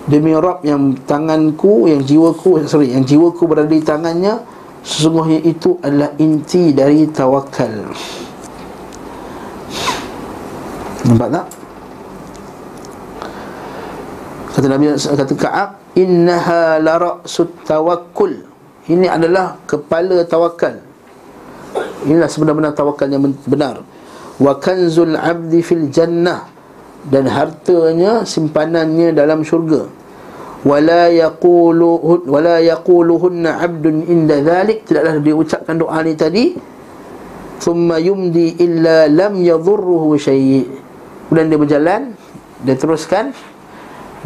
Demi Rabb yang tanganku, yang jiwaku, sorry, yang jiwaku berada di tangannya, sesungguhnya itu adalah inti dari tawakal. Nampak tak? Kata Nabi, kata Ka'ab, innaha la ra'sut tawakkul, ini adalah kepala tawakal. Inilah sebenar-benar tawakal yang benar. Wa kanzul abdi fil jannah, dan hartanya, simpanannya dalam syurga. Wala yaqulu wala yaquluhunna abdun inda dhalik, tidaklah diucapkan doa ni tadi. Thumma yumdi illa lam yadhurruhu syai', kemudian dia berjalan, dia teruskan,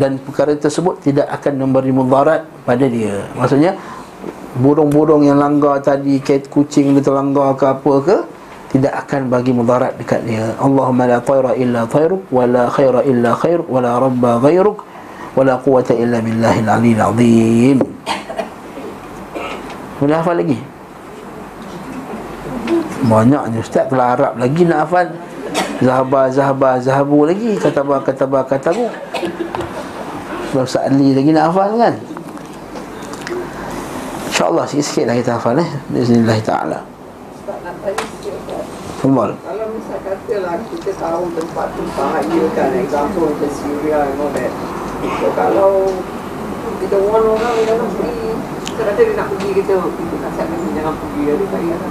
dan perkara tersebut tidak akan memberi mudarat pada dia. Maksudnya burung-burung yang langgar tadi, kucing dia terlanggar ke apa ke, tidak akan bagi mudarat dekat dia. Allahumma la tayra illa tayruk, wala khaira illa khairuk, wala rabba ghairuk, wala quwata illa billahil aliyil azim. Boleh hafal lagi? Banyaknya ustaz, kalau Arab lagi nak hafal Zahaba, Zahaba, Zahabu lagi, Kataba, Kataba, Katabu. Sebab Ustaz Ali lagi nak hafal kan. InsyaAllah sikit-sikit lah kita hafal eh, bismillah ta'ala. Kalau misal katalah kita tahu tempat tu bahaya kan, example macam Syria and all that, so kalau kita warn orang jangan pergi, kita kata dia nak pergi, kita nasihatkan dia jangan pergi, dia kaya kan.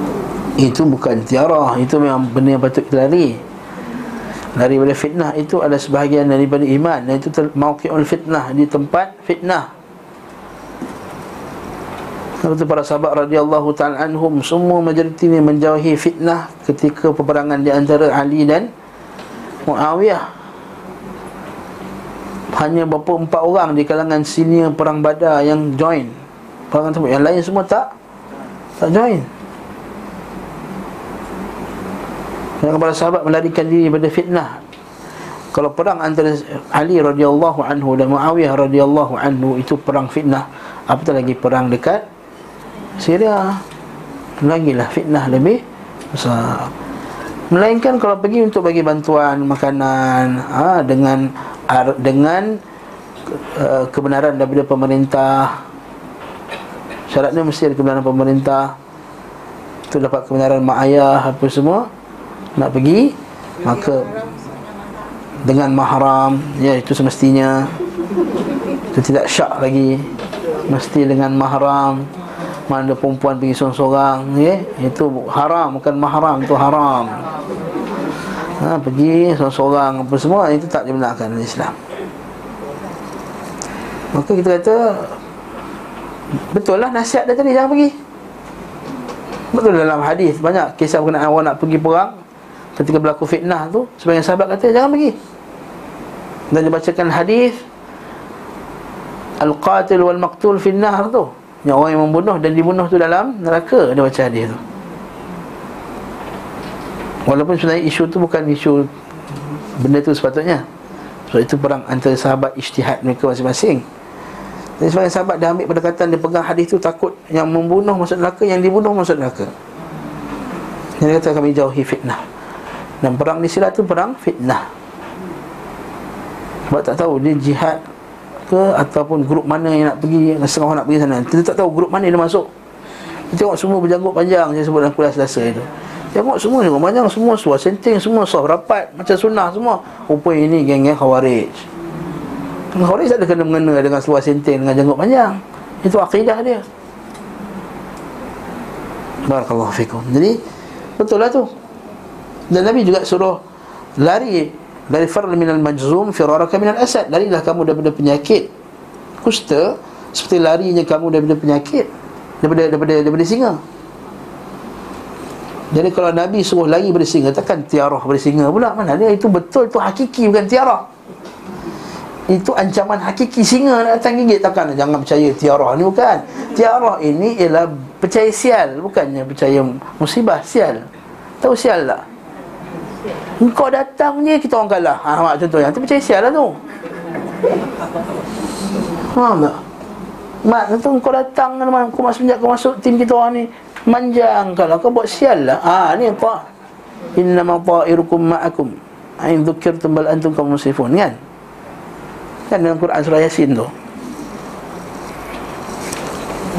Itu bukan tiarah, itu memang benda yang patut kita lari. Lari daripada fitnah itu adalah sebahagian daripada iman, dan itu ter- mauqi'ul fitnah, di tempat fitnah. Lepas para sahabat radhiyallahu ta'ala anhum, semua majoriti ini menjauhi fitnah ketika peperangan di antara Ali dan Muawiyah. Hanya beberapa empat orang di kalangan senior perang Badar yang join perangan tersebut, yang lain semua tak tak join. Dan para sahabat melarikan diri daripada fitnah. Kalau perang antara Ali radhiyallahu anhu dan Muawiyah radhiyallahu anhu itu perang fitnah, apatah lagi perang dekat Syria, lagilah fitnah lebih besar. Melainkan kalau pergi untuk bagi bantuan makanan, ha, dengan dengan uh, kebenaran daripada pemerintah. Syaratnya mesti ada kebenaran pemerintah. Tu dapat kebenaran mak ayah apa semua nak pergi, maka dengan mahram, ya itu semestinya. Itu tidak syak lagi. Mesti dengan mahram. Mana ada perempuan pergi seorang-seorang, okay? Itu haram, bukan mahram, itu haram. Ha, pergi seorang-seorang apa semua, itu tak dibenarkan dalam Islam. Maka kita kata betul lah nasihat dia tadi, jangan pergi. Betul dalam hadis banyak kisah berkenaan orang nak pergi perang ketika berlaku fitnah tu, sebagian sahabat kata jangan pergi. Dan dibacakan hadis al-qatil wal-maqtul fitnah tu, yang orang yang membunuh dan dibunuh tu dalam neraka. Dia baca hadis tu, walaupun sebenarnya isu tu bukan isu benda tu sepatutnya. Sebab itu perang antara sahabat, ijtihad mereka masing-masing. Jadi sebagai sahabat dah ambil pendekatan, dia pegang hadis tu, takut yang membunuh masuk neraka, yang dibunuh masuk neraka. Dia kata kami jauhi fitnah. Dan perang ni sila tu perang fitnah. Sebab tak tahu dia jihad ke, ataupun grup mana yang nak pergi, setengah orang nak pergi sana. Kita tak tahu grup mana dia masuk. Kita tengok semua berjanggut panjang, saya sebut dalam kuliah selasa itu. Tengok semua ni panjang, semua suah senting, semua suah rapat, macam sunnah semua. Rupanya ini geng-geng khawarij. Khawarij ada kena-mengena dengan seluar sentin, dengan janggut panjang. Itu akidah dia. Barakallahu fikum. Jadi betul lah tu. Dan Nabi juga suruh lari, lari far minal majzum firaraka minal asad. Larilah kamu daripada penyakit kusta seperti larinya kamu daripada penyakit daripada daripada daripada singa. Jadi kalau Nabi suruh lari daripada singa, takkan tiarah daripada singa pula. Mana dia itu betul, tu hakiki, bukan tiarah. Itu ancaman hakiki, singa nak datang gigit, takkan. Jangan percaya tiarah ni, bukan. Tiarah ini ialah percaya sial, bukannya percaya musibah, sial. Tahu sial tak? Kau datang je kita orang kalah. Ha, mak contohnya, tu percaya sial lah tu. Faham tak? Mak tu kau datang, kau masuk penjak, kau masuk tim kita orang ni, manjang kalau kau buat sial lah. Ha, ni apa? Innama ta'irukum ma'akum in dhukirtum bal antum kaum musrifun, kan? Kan dalam Quran surah Yasin tu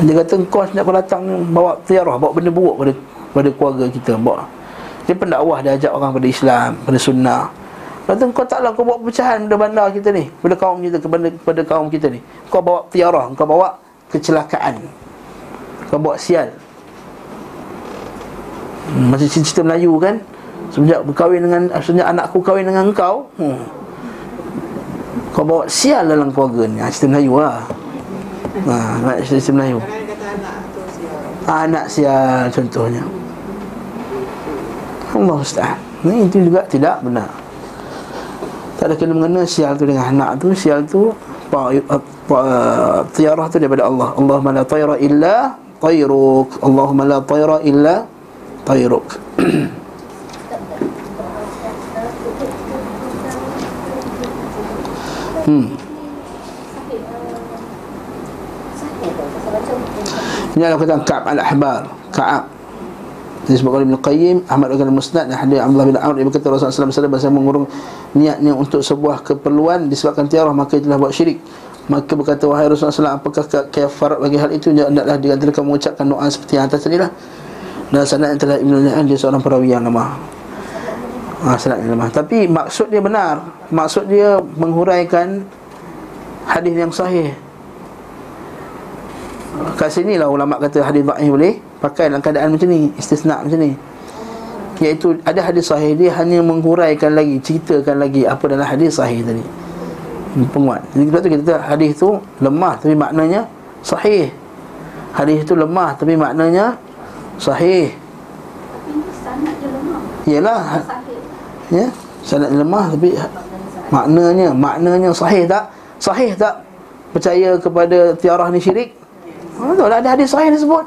dia kata kau nak datang bawa tiarah, bawa benda buruk pada, pada keluarga kita, bawa. Dia pendakwah, dia ajak orang pada Islam, pada sunnah. Kata kau taklah kau buat pecahan pada bandar kita ni, pada kaum kita, kepada, kepada kaum kita ni. Kau bawa tiarah, kau bawa kecelakaan, kau bawa sial. hmm, Macam cerita Melayu kan, semenjak berkahwin dengan, semenjak anakku kahwin dengan engkau, hmm. kau bawa sial dalam keluarga ni. Ha, cerita Melayu lah. Ha, cerita Melayu. Ha, anak sial contohnya. Allah ustaz. Ni itu juga tidak benar. Tak ada kena-mengena sial tu dengan anak tu. Sial tu tiarah tu daripada Allah. Allahumma la tayra illa tayruk. Allahumma la tayra illa tayruk. Hmm. Ini adalah perkataan Ka'ab al-Ahbar. Ka'ab disebutkan oleh Ibn Qayyim, Ahmad Al Musnad, dan hadis Abdullah bin Amr, dia berkata Rasulullah sallallahu alaihi wasallam bersalam mengurung niatnya untuk sebuah keperluan disebabkan tiarah, maka itulah buat syirik. Maka berkata, wahai Rasulullah sallallahu alaihi wasallam, apakah kafarat bagi hal itu? Hendaklah diantara kamu mengucapkan doa seperti yang atas tadi lah. Dan sanad yang telah Ibn Al-Ni'an, dia seorang perawi yang lemah. Ha, sanad yang lemah, tapi maksud dia benar. Maksud dia menghuraikan hadis yang sahih. Kat sinilah ulama' kata hadis dhaif boleh pakai dalam keadaan macam ni, istisna' macam ni, iaitu ada hadis sahih, dia hanya menghuraikan lagi, ceritakan lagi apa dalam hadis sahih tadi, penguat. Jadi sebab tu kita kata hadis tu lemah tapi maknanya sahih. Hadis tu lemah tapi maknanya sahih. Yalah, ya, sanad lemah tapi maknanya, maknanya sahih tak? Sahih tak percaya kepada tiarah ni syirik? Ha, tak ada hadis sahih disebut.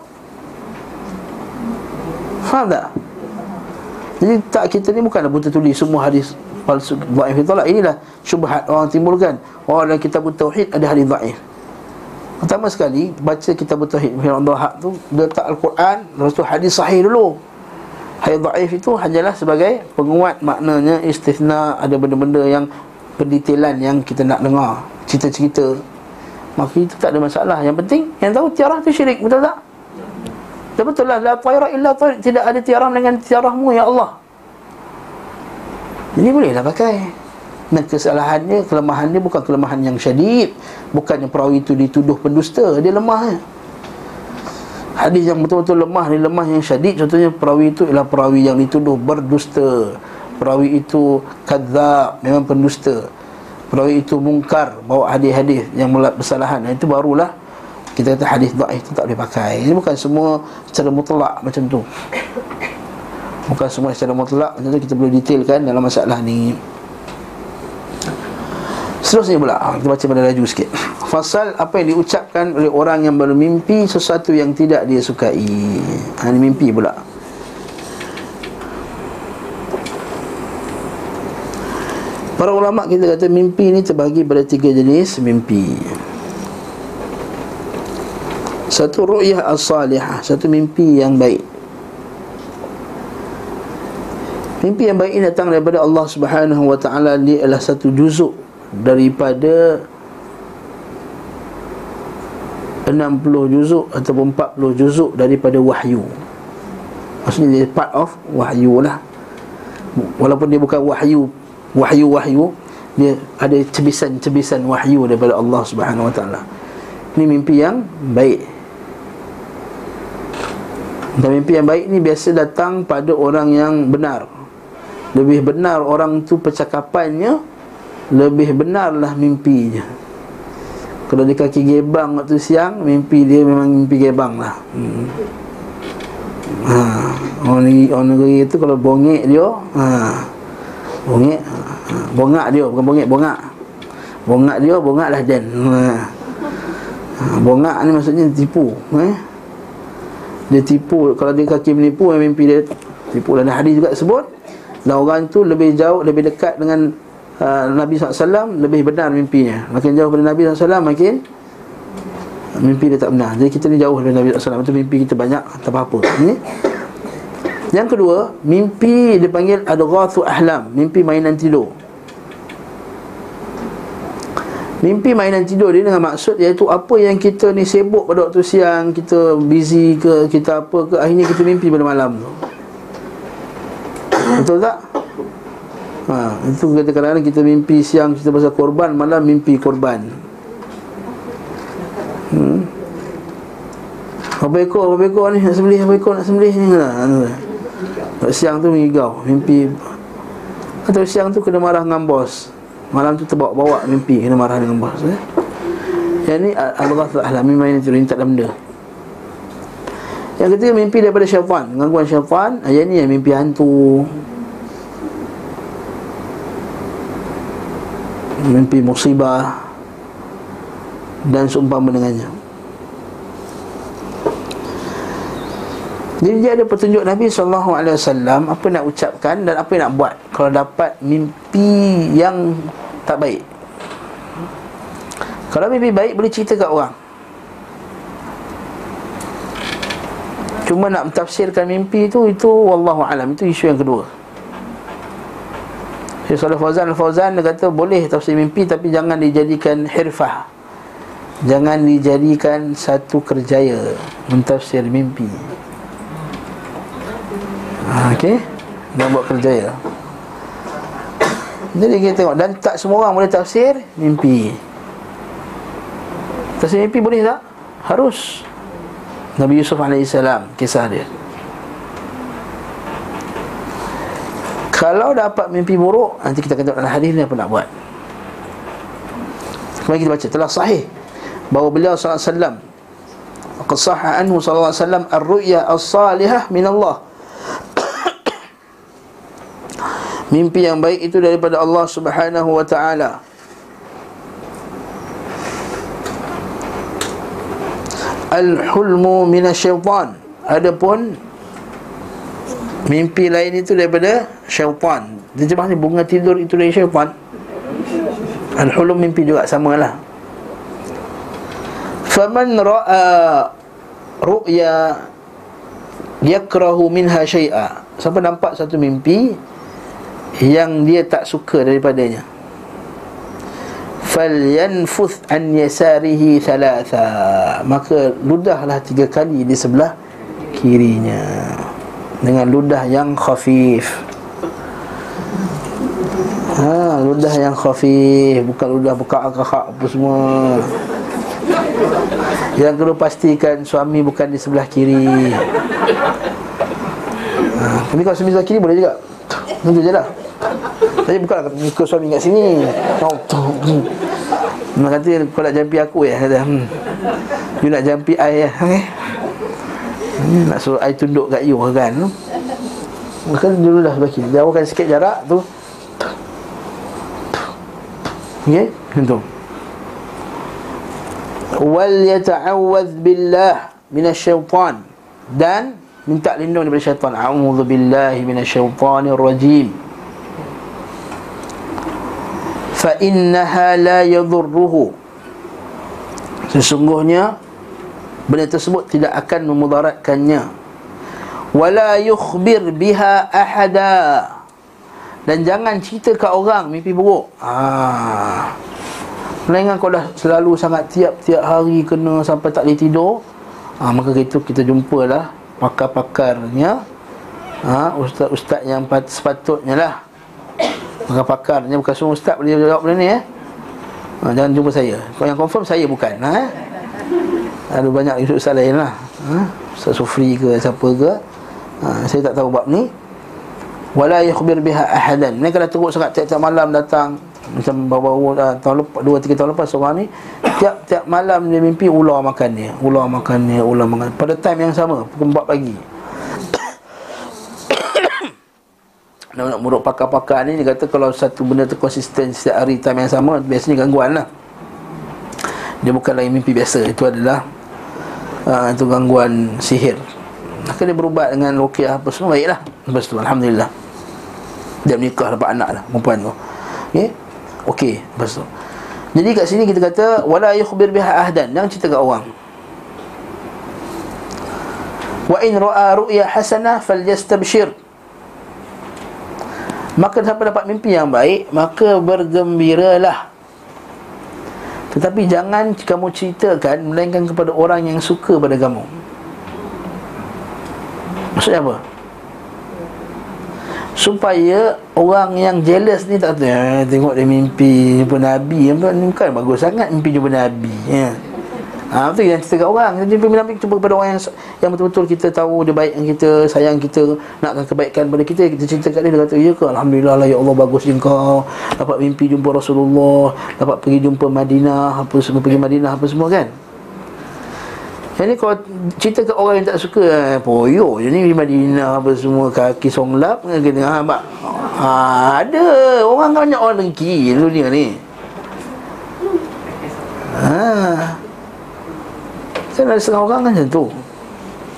Faham tak? Jadi tak, kita ni bukanlah buta tulis semua hadis palsu, dhaif itu lah. Inilah syubhat orang timbulkan. Oh, dalam kitab tauhid ada hadis dhaif. Pertama sekali baca kitab tauhid Muhammad Dhahab tu, letak al-Quran, lepas tu hadis sahih dulu. Hadis dhaif itu hanyalah sebagai penguat, maknanya istithna, ada benda-benda yang pendetailan yang kita nak dengar, cerita-cerita. Maka itu tak ada masalah. Yang penting yang tahu tiarah tu syirik, betul tak? Ya, betul lah. La taira illa tair. Tidak ada tiarah dengan tiarahmu, ya Allah. Jadi bolehlah pakai. Dan kesalahannya, kelemahannya bukan kelemahan yang syadid. Bukannya perawi itu dituduh pendusta, dia lemah. Hadis yang betul-betul lemah, dia lemah yang syadid. Contohnya perawi itu ialah perawi yang dituduh berdusta. Perawi itu kadzab, memang pendusta. Perawi itu mungkar, bawa hadis-hadis yang bersalahan. Itu barulah kita kata hadis dhaif itu tak boleh pakai. Ini bukan semua secara mutlak macam tu. Bukan semua secara mutlak. Macam tu kita perlu detailkan dalam masalah ni. Seterusnya pula, ha, kita baca pada laju sikit. Fasal, apa yang diucapkan oleh orang yang bermimpi sesuatu yang tidak dia sukai. Ha, ini mimpi pula. Para ulama' kita kata mimpi ni terbahagi pada tiga jenis mimpi. Satu, ru'yah as-salihah, satu mimpi yang baik. Mimpi yang baik ini datang daripada Allah Subhanahu Wa Taala. Dia adalah satu juzuk daripada enam puluh juzuk ataupun empat puluh juzuk daripada wahyu. Maksudnya dia part of wahyu lah. Walaupun dia bukan wahyu Wahyu-wahyu, dia ada cebisan-cebisan wahyu daripada Allah Subhanahu Wa Taala. Ini mimpi yang baik. Dan mimpi yang baik ni biasa datang pada orang yang benar. Lebih benar orang tu percakapannya, lebih benarlah mimpinya. Kalau di kaki gebang waktu siang, mimpi dia memang mimpi gebang lah. hmm. ha. Orang negeri, orang negeri tu kalau bongek dia, ha. Bongek ha. Bongak dia, bukan bongek, bongak. Bongak dia, bongak lah dan ha. ha. Bongak ni maksudnya tipu. Eh? Dia tipu, kalau dia kaki menipu, mimpi dia tipu. Dan hadis juga sebut, dan orang tu lebih jauh, lebih dekat dengan uh, Nabi sallallahu alaihi wasallam, lebih benar mimpinya. Makin jauh daripada Nabi sallallahu alaihi wasallam, makin mimpi dia tak benar. Jadi kita ni jauh daripada Nabi sallallahu alaihi wasallam, itu mimpi kita banyak, tak apa-apa. Ini. Yang kedua, mimpi dipanggil adghathu ahlam, mimpi mainan tidur. Mimpi mainan tidur dia dengan maksud iaitu apa yang kita ni sibuk pada waktu siang, kita busy ke, kita apa ke, akhirnya kita mimpi pada malam tu. Betul tak? Ha, itu kita kadang-kadang kita mimpi siang kita pasal korban, malam mimpi korban. Hmm. Apa ekor, apa ekor ni nak sembelih, apa ekor nak sembelih ni lah. Siang tu mengigau, mimpi. Atau siang tu kena marah dengan bos. Malam tu terbawa-bawa mimpi, kena marah dengan bos. eh? Yang ni al-ghathu ahlam, mimpi tidur, ini tak ada benda. Yang ketiga, mimpi daripada syaitan, gangguan syaitan. Yang ni yang mimpi hantu, mimpi musibah dan seumpama dengannya. Jadi dia ada petunjuk Nabi sallallahu alaihi wasallam apa nak ucapkan dan apa nak buat kalau dapat mimpi yang tak baik. Kalau mimpi baik boleh cerita kat orang. Cuma nak mentafsirkan mimpi tu, itu wallahu alam, itu isu yang kedua. Syekh Shalih Fauzan Al-Fauzan dia kata boleh tafsir mimpi, tapi jangan dijadikan hirfah. Jangan dijadikan satu kerjaya mentafsir mimpi. Ha, okey, dia buat kerjaya. Jadi kita tengok, dan tak semua orang boleh tafsir mimpi. Tafsir mimpi boleh tak? Harus. Nabi Yusuf alaihissalam, kisah dia. Kalau dapat mimpi buruk, nanti kita akan tengok dalam hadis ni apa nak buat. Mari kita baca, telah sahih bahawa beliau sallallahu alaihi wasallam, qassaha anhu sallallahu alaihi wasallam ar-ru'ya as-salihah min Allah. Mimpi yang baik itu daripada Allah Subhanahu Wa Taala. Al-hulmu minasyaitan, adapun mimpi lain itu daripada syaitan. Terjemah ni bunga tidur itu dari syaitan. Al-hulm mimpi juga samalah. Faman ra'a ru'ya yakrahu minha syai'a, siapa nampak satu mimpi yang dia tak suka daripadanya, falyanfuth an yasarihi thalatha, maka ludahlah tiga kali di sebelah kirinya dengan ludah yang khafif. Ha, ludah yang khafif, bukan ludah bekak-bekak apa semua. Yang perlu pastikan suami bukan di sebelah kiri. Ha, tapi kalau suami sebelah kiri boleh juga, itu je lah. Saya bukanlah ikut suami kat sini. Tau tau. Nak kata kau nak jampi aku ya. Kata, hmm. You nak jampi I ya. Okey. Hmm, nak suruh I tunduk kat you kan. Maka dululah bagi. Jauhkan sikit jarak tu. Okey, tentu. Wal yata'awwadz billah minasy syaitan, dan minta lindung daripada syaitan. A'udzubillahi minasyaitanir rajim. Fa innaha la yadhurruhu, sesungguhnya benda tersebut tidak akan memudaratkannya. Wala yukhbir biha ahada, dan jangan cerita ke orang mimpi buruk. Ah, melainkan kau dah selalu sangat tiap-tiap hari kena sampai tak boleh tidur, ha, maka itu kita jumpalah pakar-pakarnya, ha, ustaz-ustaz yang sepatutnya lah. Pakar-pakarnya, bukan semua ustaz boleh jawab benda ni, eh? Ha, jangan jumpa saya. Kau yang confirm saya bukan, ha, eh? Ada banyak ustaz lain lah, ha? Ustaz Sufri ke siapa ke, ha, saya tak tahu bab ni. Wala yukhbir biha ahadan, mereka dah teruk sangat tiap-tiap malam datang. Macam baru-baru dah, tahun lepas, dua tiga tahun lepas seorang ni tiap-tiap malam dia mimpi ular makan dia, ular makan dia, ular makan pada time yang sama, pukul empat pagi. Nak nak muruk pakar-pakar ni, dia kata kalau satu benda tu konsisten setiap hari time yang sama, biasanya gangguan lah. Dia bukan lagi mimpi biasa, itu adalah uh, itu gangguan sihir. Maka dia berubat dengan ruqyah apa semua, baiklah. Lepas tu alhamdulillah dia menikah, dapat anak lah perempuan tu. Okey. Okey, lepas tu. Jadi kat sini kita kata wala yukhbir biha ahdan, jangan cerita kat orang. Wa in ra'a ru'ya hasanah falyastabshir, maka siapa dapat mimpi yang baik maka bergembiralah. Tetapi jangan kamu ceritakan melainkan kepada orang yang suka pada kamu. Maksudnya apa? Supaya orang yang jealous ni tak tahu, eh, tengok dia mimpi jumpa Nabi, bukan bagus sangat mimpi jumpa Nabi, ya. Ha, betul, kita cerita kat orang. Kita mimpi jumpa kepada orang yang, yang betul-betul kita tahu dia baik dengan kita, sayang kita, nakkan kebaikan pada kita. Kita cerita kat dia, dia kata, ya ke, alhamdulillah lah, ya Allah, bagus engkau dapat mimpi jumpa Rasulullah, dapat pergi jumpa Madinah, apa semua, pergi Madinah apa semua kan. Yang ni kalau cerita kat orang yang tak suka, eh, poyo je ni di Madinah apa semua, kaki songlap kena, ha, bak. Ha, ada orang kan, banyak orang dengki dunia ni. Ha, kan ada setengah orang kan macam tu.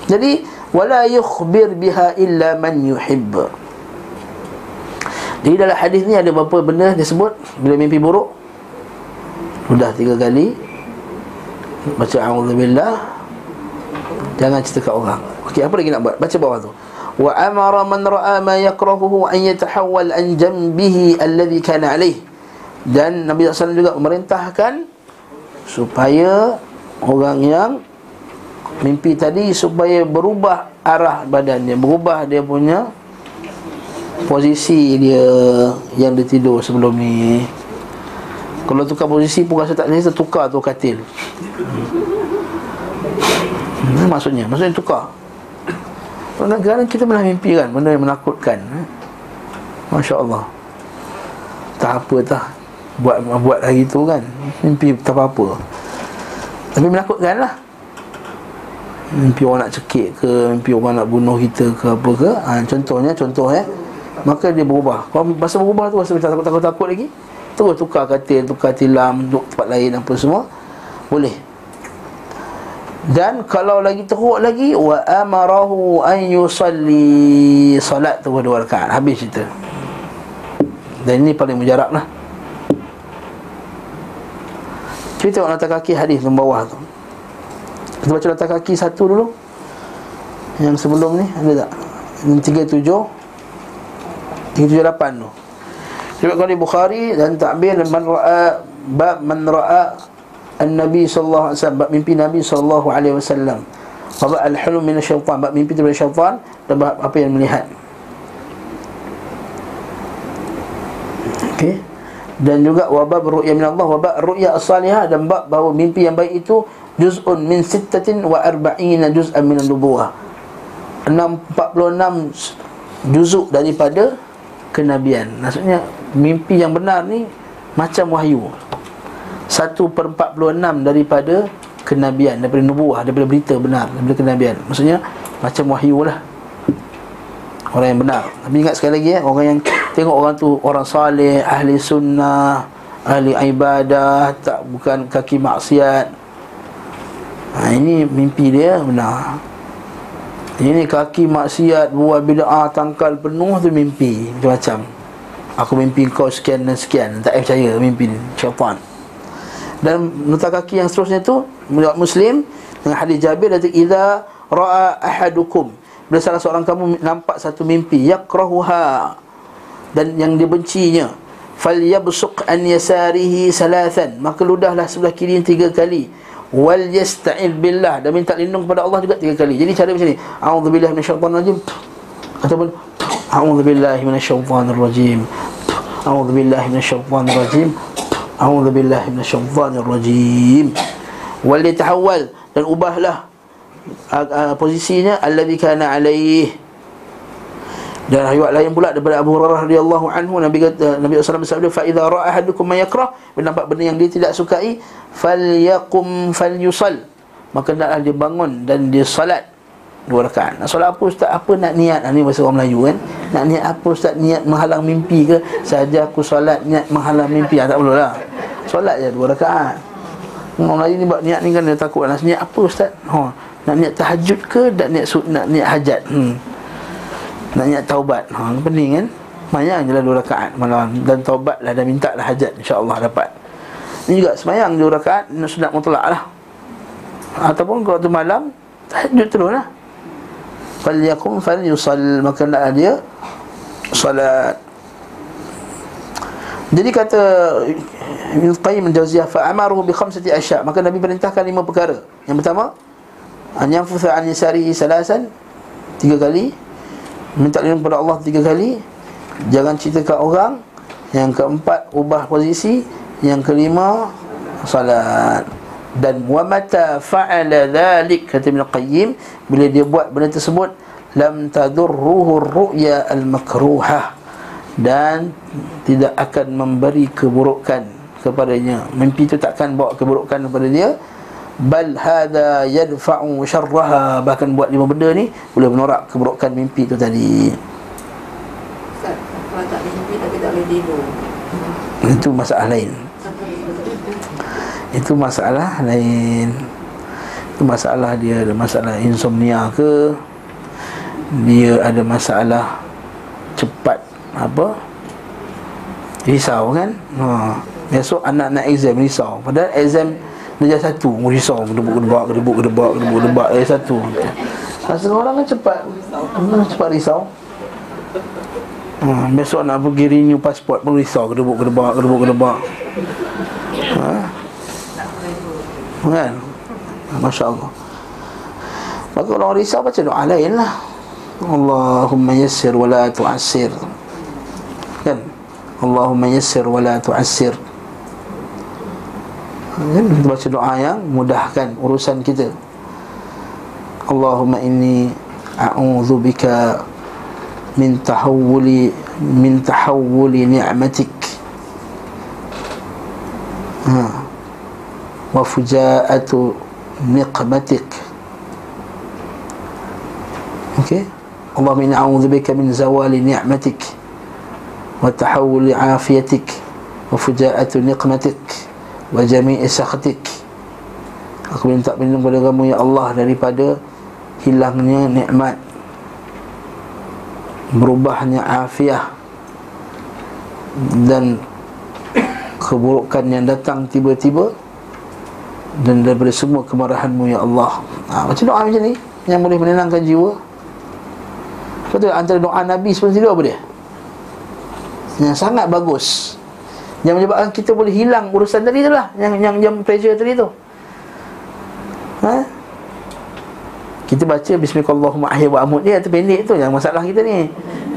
Jadi wala yukhbir biha illa man yuhib. Jadi dalam hadis ni ada beberapa benda disebut bila mimpi buruk. Sudah tiga kali baca a'udzubillah, jangan cerita kat orang. Okey, apa lagi nak buat? Baca bawah tu. Wa amara man ra'a ma yakrahuhu an yatahawwal an jambihi alladhi kana alayh. Dan Nabi sallallahu alaihi wasallam juga memerintahkan supaya orang yang mimpi tadi supaya berubah arah badannya, berubah dia punya posisi dia yang dia tidur sebelum ni. Kalau tukar posisi pun rasa tak selesa, tukar tu katil. Hmm, maksudnya, maksudnya tukar. Kadang-kadang kita pernah mimpi kan benda yang menakutkan, eh? Masya Allah, tak apa tak buat, buat hari tu kan, mimpi tak apa-apa, tapi menakutkan lah. Mimpi orang nak cekik ke, mimpi orang nak bunuh kita ke, apa ke, ha, contohnya, contoh, eh? Maka dia berubah. Kalau masa berubah tu rasa macam takut-takut lagi, terus tukar katil, tukar tilam, duduk tempat lain apa semua, boleh. Dan kalau lagi teruk lagi, wa amarahu an yusalli, salat tu dua rakaat, habis cerita. Dan ini paling mujarab lah. Kita tengok latar kaki hadis yang bawah tu. Kita baca latar kaki satu dulu, yang sebelum ni ada tak? Yang tiga puluh tujuh tiga tujuh lapan tu. Riwayat dari Bukhari dan takbir dan man ra'a, bab man ra'a an-nabi sallallahu alaihi wasallam, bab mimpi Nabi sallallahu alaihi wasallam. Bab al-hulum min asy-syaitan, bab mimpi daripada syaitan, dan bab apa yang melihat. Okey. Dan juga wa bab ru'ya min Allah, wa bab ru'ya as-salihah, dan bab bahawa mimpi yang baik itu juz'un min sittatin wa arba'ina juz'an min an-nubuwah. enam ratus empat puluh enam juzuk daripada kenabian. Maksudnya mimpi yang benar ni macam wahyu, satu per empat puluh enam daripada kenabian, daripada nubuah, daripada berita benar, daripada kenabian. Maksudnya macam wahyu lah, orang yang benar. Tapi ingat sekali lagi, eh, orang yang tengok orang tu orang saleh, ahli sunnah, ahli ibadah, tak bukan kaki maksiat. Ha, ini mimpi dia benar. Ini kaki maksiat, buat bid'ah, tangkal penuh tu mimpi. Macam-macam, aku mimpi kau sekian dan sekian. Tak percaya mimpi ni, syaitan. Dan nota kaki yang seterusnya tu menurut Muslim dengan hadis Jabir, iaitu idza ra'a ahadukum, bila salah seorang kamu nampak satu mimpi yakrahuha, dan yang dibencinya, falyabsuq an yasarihi salasan, maka ludahlah sebelah kiri tiga kali, wal yasta'id billah, dan minta lindung kepada Allah juga tiga kali. Jadi cara macam ni, a'udzubillahi minasyaitanirrajim, ataupun a'udzubillahi minasyaitanirrajim, a'udzubillahi minasyaitanirrajim, a'udzubillahi minasyaitanirrajim, wal yatahawwal, dan ubahlah posisinya, alladhi kana alaih. Dan riwayat lain pula daripada Abu Hurairah radhiyallahu anhu, Nabi kata, Nabi sallallahu alaihi wasallam bersabda, fa idza ra'a ahadukum ma yakrah, bila nampak benda yang dia tidak sukai, falyaqum falyusall, maka hendaklah dia bangun dan dia solat dua rakaat. Nak solat apa ustaz? Apa nak niat? Ini bahasa orang Melayu kan. Nak niat apa ustaz? Niat menghalang mimpi ke? Saja aku solat niat menghalang mimpi, tak perlulah. Solat je dua rakaat. Orang Melayu ni buat niat ni kan dia takut. Nak niat apa ustaz? Ha, nak niat tahajud ke, nak niat sunat, niat hajat? Hmm. Nak niat taubat. Ha, pening kan? Semayang je lah dua rakaat malam, dan taubat lah, dan minta lah hajat, insya-Allah dapat. Ini juga semayang dua rakaat sunat mutlak lah, ataupun kalau tu malam tahajud terus lah. Falyakum falyusall, maka nak dia solat. Jadi kata Ibn Qayyim al-Jawziyah, fa'amaruhu bi khamsati asya', maka Nabi perintahkan lima perkara. Yang pertama, an yanfutha an yasarihi salasan, tiga kali. Minta lindung kepada Allah tiga kali. Jangan cerita kat orang. Yang keempat, ubah posisi. Yang kelima, salat. Dan wa mata fa'ala dhalik, kata Ibn Qayyim, bila dia buat benda tersebut, lam tadurruhu ar-ru'ya al-makruhah, dan tidak akan memberi keburukan kepadanya. Mimpi itu takkan bawa keburukan kepada dia. Bal hadha yadfa'u syarraha, bahkan buat lima benda ni boleh menorak keburukan mimpi itu tadi. Ustaz, kalau tak mimpi tapi tak boleh tidur, itu masalah lain. Itu masalah lain. Itu masalah dia ada masalah insomnia ke, dia ada masalah cepat apa, risau kan. Ha, besok anak-anak exam risau, padahal exam dia satu, risau, gedebuk-gedebak, gedebuk-gedebak, gedebuk-gedebak, dia satu. Rasa orang kan cepat, hmm, cepat risau. Hmm, besok nak pergi renew pasport pun risau, gedebuk-gedebak, gedebuk-gedebak. Ha? Kan? Masya Allah. Maka orang risau baca doa lain lah. Allahumma yassir wa la tu'assir, kan? Allahumma yassir wa la tu'assir, kan? Kita baca doa yang mudahkan urusan kita. Allahumma inni a'udzubika min tahawuli min tahawuli ni'matik, ha, wa fujaa'atu niqmatik. Okey, Allahumma inni a'udzubika min zawali ni'matik wa tahawuli 'afiyatik wa fujaa'atu niqmatik wa jami'i sakhtik. Aku minta perlindungan kepada kamu ya Allah daripada hilangnya nikmat, berubahnya afiah, dan keburukan yang datang tiba-tiba, dan daripada semua kemarahan-Mu ya Allah. Ha, macam doa macam ni yang boleh menenangkan jiwa. Lepas tu antara doa Nabi sebelum tidur apa dia? Yang sangat bagus, yang menyebabkan kita boleh hilang urusan tadi tu lah, yang, yang, yang pressure tadi tu. Ha? Kita baca Bismillahirrahmanirrahim akhir wa amud dia, tu pendek tu yang masalah kita ni.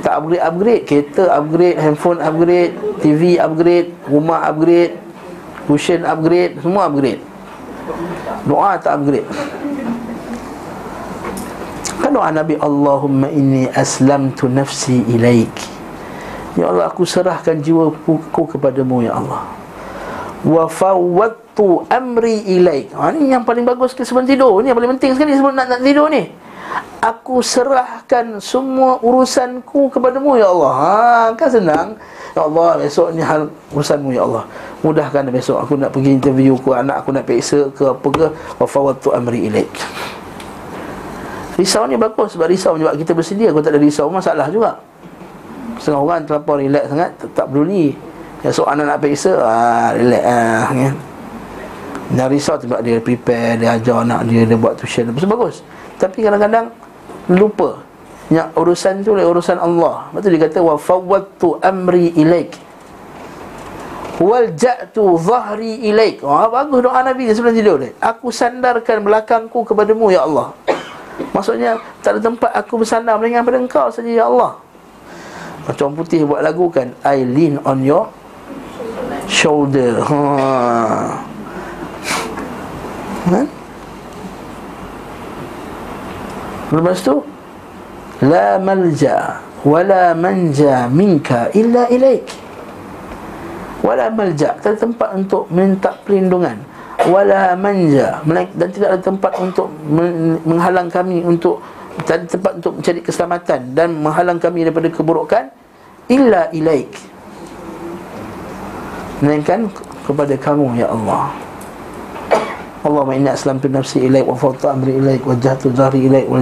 Tak upgrade-upgrade, kereta upgrade, handphone upgrade, T V upgrade, rumah upgrade, cushion upgrade, semua upgrade. Doa tak upgrade. Kan doa Nabi, Allahumma inni aslamtu nafsi ilaik, ya Allah aku serahkan jiwaku kepadamu ya Allah, wa fawwadtu amri ilaik. Ha, ni yang paling bagus sebelum tidur. Ni yang paling penting sekali sebelum nak, nak tidur ni. Aku serahkan semua urusanku kepadamu ya Allah. Ha, kan senang. Ya Allah, besok ni hal urusanmu ya Allah. Mudahkan besok aku nak pergi interview ke, anak aku nak periksa ke apa ke, wa fawwadtu amri ilaik. Risau ni bagus, sebab risau sebab kita bersedia. Kalau tak ada risau masalah juga. Setengah orang terlampau relax sangat, tak peduli. Besok anak nak periksa, ah relax ah ya. Dan risau sebab dia prepare, dia ajar anak dia, dia buat tuition, itu bagus. Tapi kadang-kadang lupa yang urusan tu oleh urusan Allah. Lepas tu dia kata wa fawwadtu amri ilaik walja'tu zahri ilaik. Wah, bagus doa Nabi sebelum tidur ni. Aku sandarkan belakangku kepadamu ya Allah. Maksudnya tak ada tempat aku bersandar melainkan pada engkau saja ya Allah. Macam putih buat lagu kan, I lean on your shoulder. Ha. Kan? Lepas tu la malja wala manja minka illa ilaik. Wala malja, tak ada tempat untuk minta perlindungan. Wala manja, dan tidak ada tempat untuk menghalang kami untuk, tak ada tempat untuk mencari keselamatan dan menghalang kami daripada keburukan illa ilaik, melainkan kepada kamu ya Allah. Allahumma inna aslamtu nafsi ilaik wa fawwadtu amri ilaik wa wajjahtu zahri ilaik wa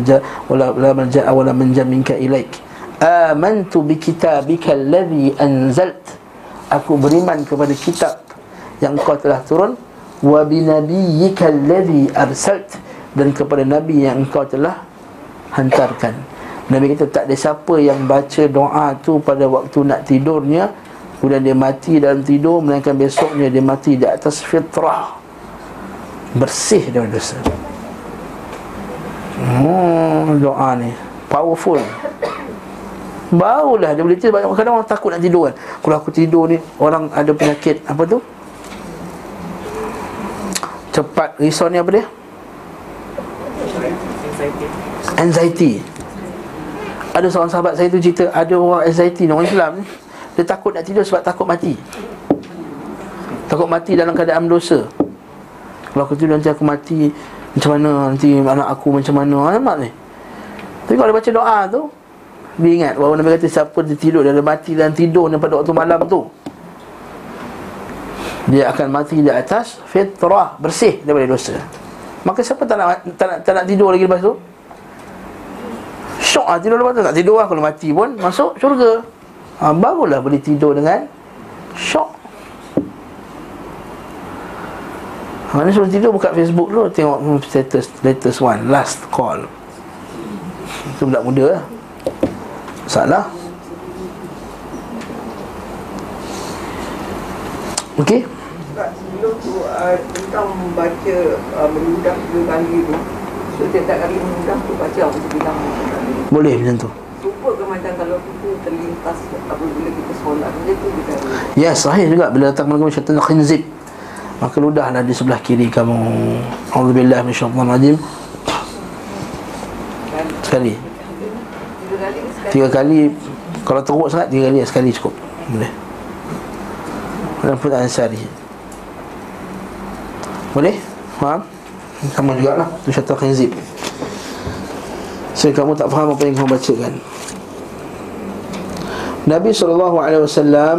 la malja'a wa la manja minka ilaik. Amantu bi kitabika alladhi anzalt, aku beriman kepada kitab yang kau telah turun, wa bi nabiyyika alladhi arsalt, dan kepada nabi yang kau telah hantarkan. Nabi kata tak ada siapa yang baca doa tu pada waktu nak tidurnya kemudian dia mati dalam tidur, melainkan besoknya dia mati di atas fitrah, bersih daripada dosa. Oh, doa ni powerful. Barulah dia boleh tidur. Kadang-kadang orang takut nak tidur kan. Kalau aku tidur ni orang ada penyakit apa tu? Cepat risau ni apa dia? Anxiety. Ada seorang sahabat saya tu cerita, ada orang anxiety ni, orang Islam ni, dia takut nak tidur sebab takut mati. Takut mati dalam keadaan dosa. Kalau aku tidur nanti aku mati macam mana, nanti anak aku macam mana, alamak ni. Tapi kalau dia baca doa tu, dia ingat bahawa Nabi kata siapa dia tidur, dia mati dan tidur pada waktu malam tu, dia akan mati di atas fitrah, bersih daripada dosa. Maka siapa tak nak, tak nak, tak nak tidur lagi lepas tu? Syok lah tidur lepas tu, tak tidur lah kalau mati pun masuk syurga. Ha, barulah boleh tidur dengan syok. Mana sebelum tidur buka Facebook dulu, tengok hmm, status latest one, last call. Itu budak muda lah. Salah. Okey. Sebab sebelum tu uh, tentang membaca uh, meludah ke kali tu, so setiap kali meludah tu baca apa tu bilang. Boleh macam tu. Rupa ke macam kalau tu terlintas apabila kita solat macam tu kita. Ya, sahih juga bila datang mengganggu syaitan khinzib. Maka ludahlah di sebelah kiri kamu. Auzubillahi minasyaitanir rajim. Sekali. Tiga kali. Kalau teruk sangat tiga kali, sekali cukup. Boleh. Dalam Futuh Ansari. Boleh? Faham? Sama jugalah tu syaitan khinzib. Saya kamu tak faham apa yang kamu bacakan. Nabi sallallahu alaihi wasallam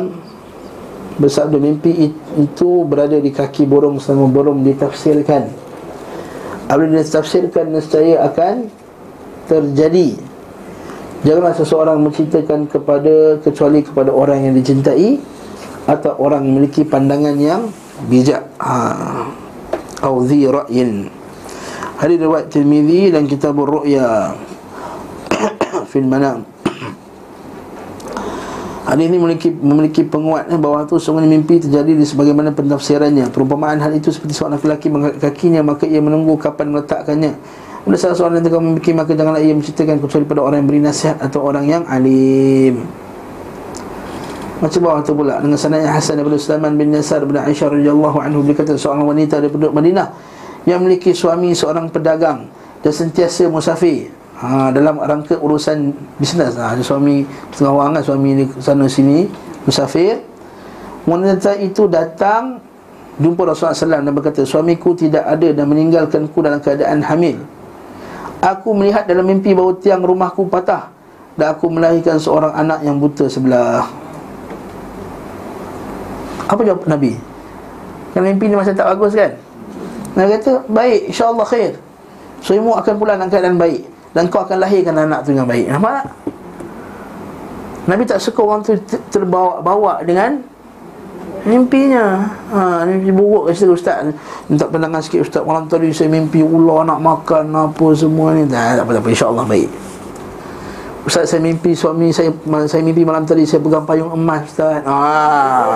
bersabda mimpi itu berada di kaki burung selama burung ditafsirkan. Apabila ditafsirkan nescaya akan terjadi. Janganlah seseorang menceritakan kepada kecuali kepada orang yang dicintai atau orang memiliki pandangan yang bijak. Ha. Au dhi ra'yin. Hadis riwayat Tirmizi dan Kitabur Ru'ya fil Manam. Hadis ini memiliki, memiliki penguatnya bahawa tu semua mimpi terjadi di sebagaimana pentafsirannya. Perumpamaan hal itu seperti seorang lelaki mengangkat kakinya, maka ia menunggu kapan meletakkannya. Bila salah seorang yang tengah memikir, maka janganlah ia menceritakan kecuali pada orang yang beri nasihat atau orang yang alim. Macam bawah tu pula dengan sanad yang hasan daripada Sulaiman bin Yasar bin Aisyah radhiyallahu anhu, berkata seorang wanita dari penduduk Madinah yang memiliki suami seorang pedagang dan sentiasa musafir. Ha, dalam rangka urusan bisnes lah. Ada suami setengah orang kan, suami di sana sini musafir. Wanita itu datang jumpa Rasulullah sallallahu alaihi wasallam dan berkata, suamiku tidak ada dan meninggalkanku dalam keadaan hamil. Aku melihat dalam mimpi bahawa tiang rumahku patah dan aku melahirkan seorang anak yang buta sebelah. Apa jawab Nabi? Yang mimpi ni masa tak bagus kan? Nabi kata, baik, insyaAllah khair. Suamimu akan pulang dalam keadaan baik, dan kau akan lahirkan anak tu dengan baik. Nampak tak? Nabi tak suka orang tu terbawa-bawa dengan mimpinya. Ha, mimpi buruk kata ustaz. Minta pandangan sikit ustaz, malam tadi saya mimpi ular nak makan apa semua ni. Tak apa-apa, insya-Allah baik. Ustaz, saya mimpi suami saya saya mimpi malam tadi saya pegang payung emas ustaz. Ha.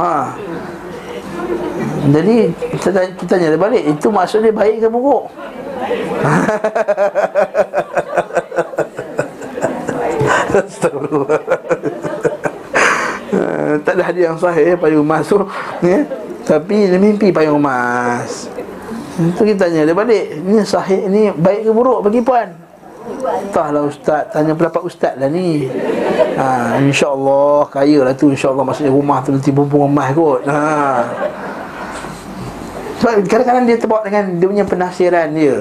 Ha. Jadi kita kita tanya balik, itu maksud dia baik ke buruk? Astagfirullah. uh, tak ada hadis yang sahih payung emas tu, yeah? Tapi dia mimpi payung emas. Itu kita tanya dia balik, ni sahih ni baik ke buruk bagi puan? Entahlah ustaz, tanya pendapat ustaz lah ni. Ha, insya-Allah kaya lah tu, insya-Allah maksudnya rumah tu nanti bumbung emas kot. Ha. Sebab kadang-kadang dia terbawa dengan dia punya penafsiran dia.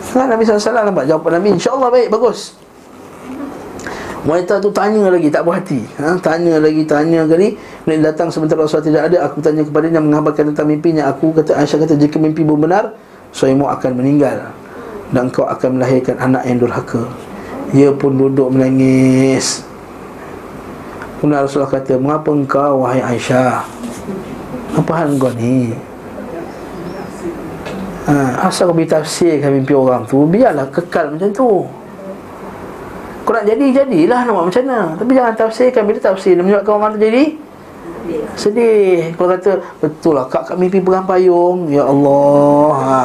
Salah Nabi sallallahu alaihi wasallam nampak jawapan Nabi, insya-Allah baik, bagus. Wanita tu tanya lagi, tak puas hati. Ha? Tanya lagi, tanya kali. Mereka datang sementara Rasulullah tidak ada. Aku tanya kepada dia mengabarkan tentang mimpinya. Aku kata, Aisyah kata, jika mimpi benar, suamimu akan meninggal dan kau akan melahirkan anak yang durhaka. Ia pun duduk menangis. Kemudian Rasulullah kata, mengapa engkau, wahai Aisyah, apa hal engkau ni? Ha, asal kau bertafsirkan mimpi orang tu, biarlah kekal macam tu. Kau nak jadi, jadilah, nak buat macam mana. Tapi jangan tafsirkan. Bila tafsir, dia menyebabkan orang terjadi sedih. Kalau kata, betul lah kak, kak mimpi pegang payung. Ya Allah, ha.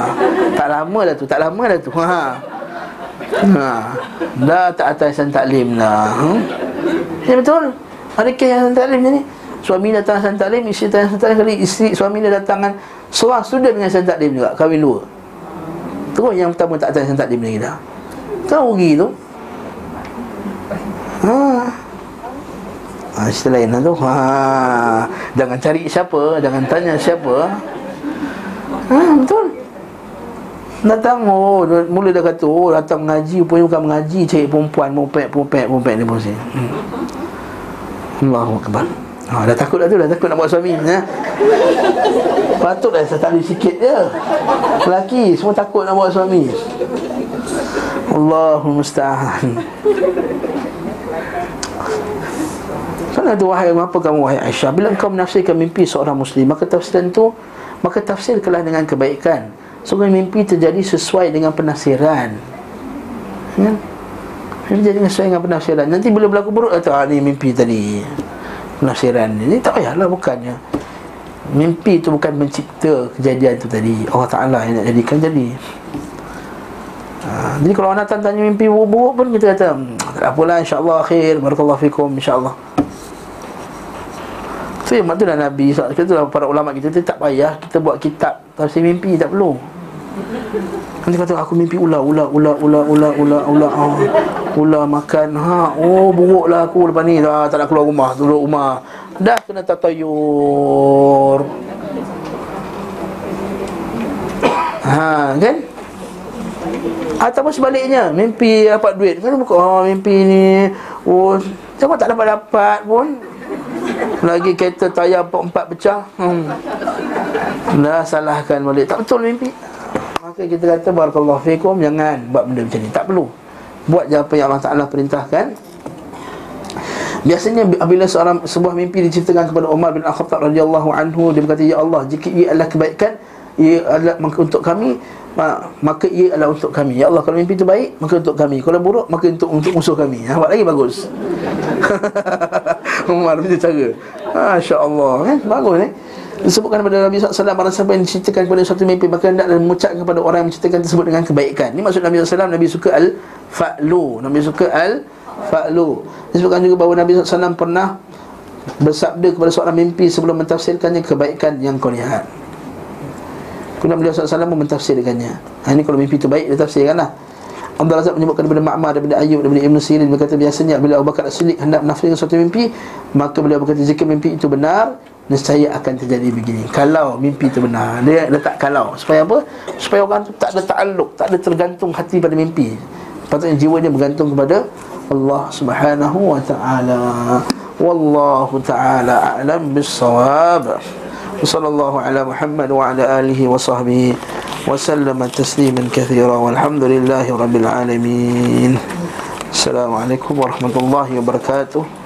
Tak lama dah tu, tak lama dah tu, ha. Ha. Dah tak atasan taklim lah, hmm? Ya betul. Ada kes yang taklim macam ni. Suami datang asan taklim, isteri datang asan taklim. Kali isteri, suami dia datang dengan seorang student dengan asan taklim juga, kahwin dua. Terus yang pertama tak atasan taklim lagi dah. Tahu rugi tu. Ha. Ha, cerita lain lah tu. Ha. Jangan cari siapa, jangan tanya siapa. Ha, betul. Datang, oh, mula dah kata, oh, datang mengaji, rupanya bukan mengaji, cari perempuan, mopek, mopek, mopek dia pusing. Hmm. Allahu Akbar. Ha, dah takut dah tu, dah takut nak buat suami, ha? Patut dah setali sikit je. Lelaki, semua takut nak buat suami. Allahul musta'an. Sana tu, wahai, mengapa kamu, wahai Aisyah, bila engkau menafsirkan mimpi seorang muslim, maka tafsiran tu, maka tafsirkanlah dengan kebaikan. Sungguh mimpi terjadi sesuai dengan penafsiran, ya? Mimpi jadi sesuai dengan penafsiran. Nanti bila berlaku buruk, kata, ah, ni mimpi tadi penafsiran ni. Tak payahlah, bukannya. Mimpi tu bukan mencipta kejadian tu tadi, Allah Ta'ala yang nak jadikan jadi. Ha, jadi kalau orang datang tanya mimpi buruk pun, kita kata, tak apalah, insyaAllah khair, barakallahu fikum, insyaAllah. So, yang itulah Nabi, itulah para ulama kita, kita tak payah kita buat kitab tafsir mimpi, tak perlu. Nanti kata, aku mimpi ular, ular, ular, ular, ular, ular, ular, oh, ular makan, ha, oh, buruklah aku lepas ni, dah, tak nak keluar rumah, duduk rumah. Dah kena tatayur. Ha, kan? Ataupun sebaliknya, mimpi dapat duit, kan, oh, mimpi ni, oh, siapa tak dapat-dapat pun, lagi kereta tayar empat pecah, hmm. Dah salahkan balik, tak betul mimpi. Maka kita kata, barakallahu fikum, jangan buat benda macam ni, tak perlu. Buat je apa yang Allah Ta'ala perintahkan. Biasanya bila seorang sebuah mimpi diciptakan kepada Umar bin Al-Khattab radhiyallahu anhu, dia berkata, ya Allah, jika ia adalah kebaikan, ia adalah untuk kami, maka ia adalah untuk kami. Ya Allah, kalau mimpi itu baik, maka untuk kami. Kalau buruk, maka untuk untuk musuh kami. Ha, buat lagi bagus. Umar punya cara, masya-Allah, kan, bagus ni. Eh? Disebutkan kepada Nabi sallallahu alaihi wasallam, barang siapa yang menceritakan kepada suatu mimpi, maka hendaklah mengucap kepada orang yang menceritakan tersebut dengan kebaikan. Ini maksud Nabi sallallahu alaihi wasallam. Nabi suka al-fa'lu. Nabi suka al-fa'lu. Disebutkan juga bahawa Nabi sallallahu alaihi wasallam pernah bersabda kepada seorang mimpi sebelum mentafsirkannya, kebaikan yang kau lihat. Kemudian beliau sallallahu alaihi wasallam pun mentafsirkannya. Ha, ini kalau mimpi itu baik, dia tafsirkanlah. Abdul Razak menyebutkan daripada Ma'mar, daripada Ayyub, daripada Ibn Sirin, berkata biasanya bila Abu Bakar As-Siddiq hendak menafsirkan suatu mimpi, maka beliau berkata, jika mimpi itu benar, nescaya akan terjadi begini. Kalau mimpi itu benar, dia letak kalau. Supaya apa? Supaya orang tu tak ada ta'alluq, tak ada tergantung hati pada mimpi. Patutnya jiwa dia bergantung kepada Allah Subhanahu wa ta'ala. Wallahu ta'ala a'lam bis-shawab. Wa sallallahu ala Muhammad wa ala alihi wa sahbihi wa sallama tasliman katsira walhamdulillahi rabbil alamin. Assalamualaikum warahmatullahi wabarakatuh.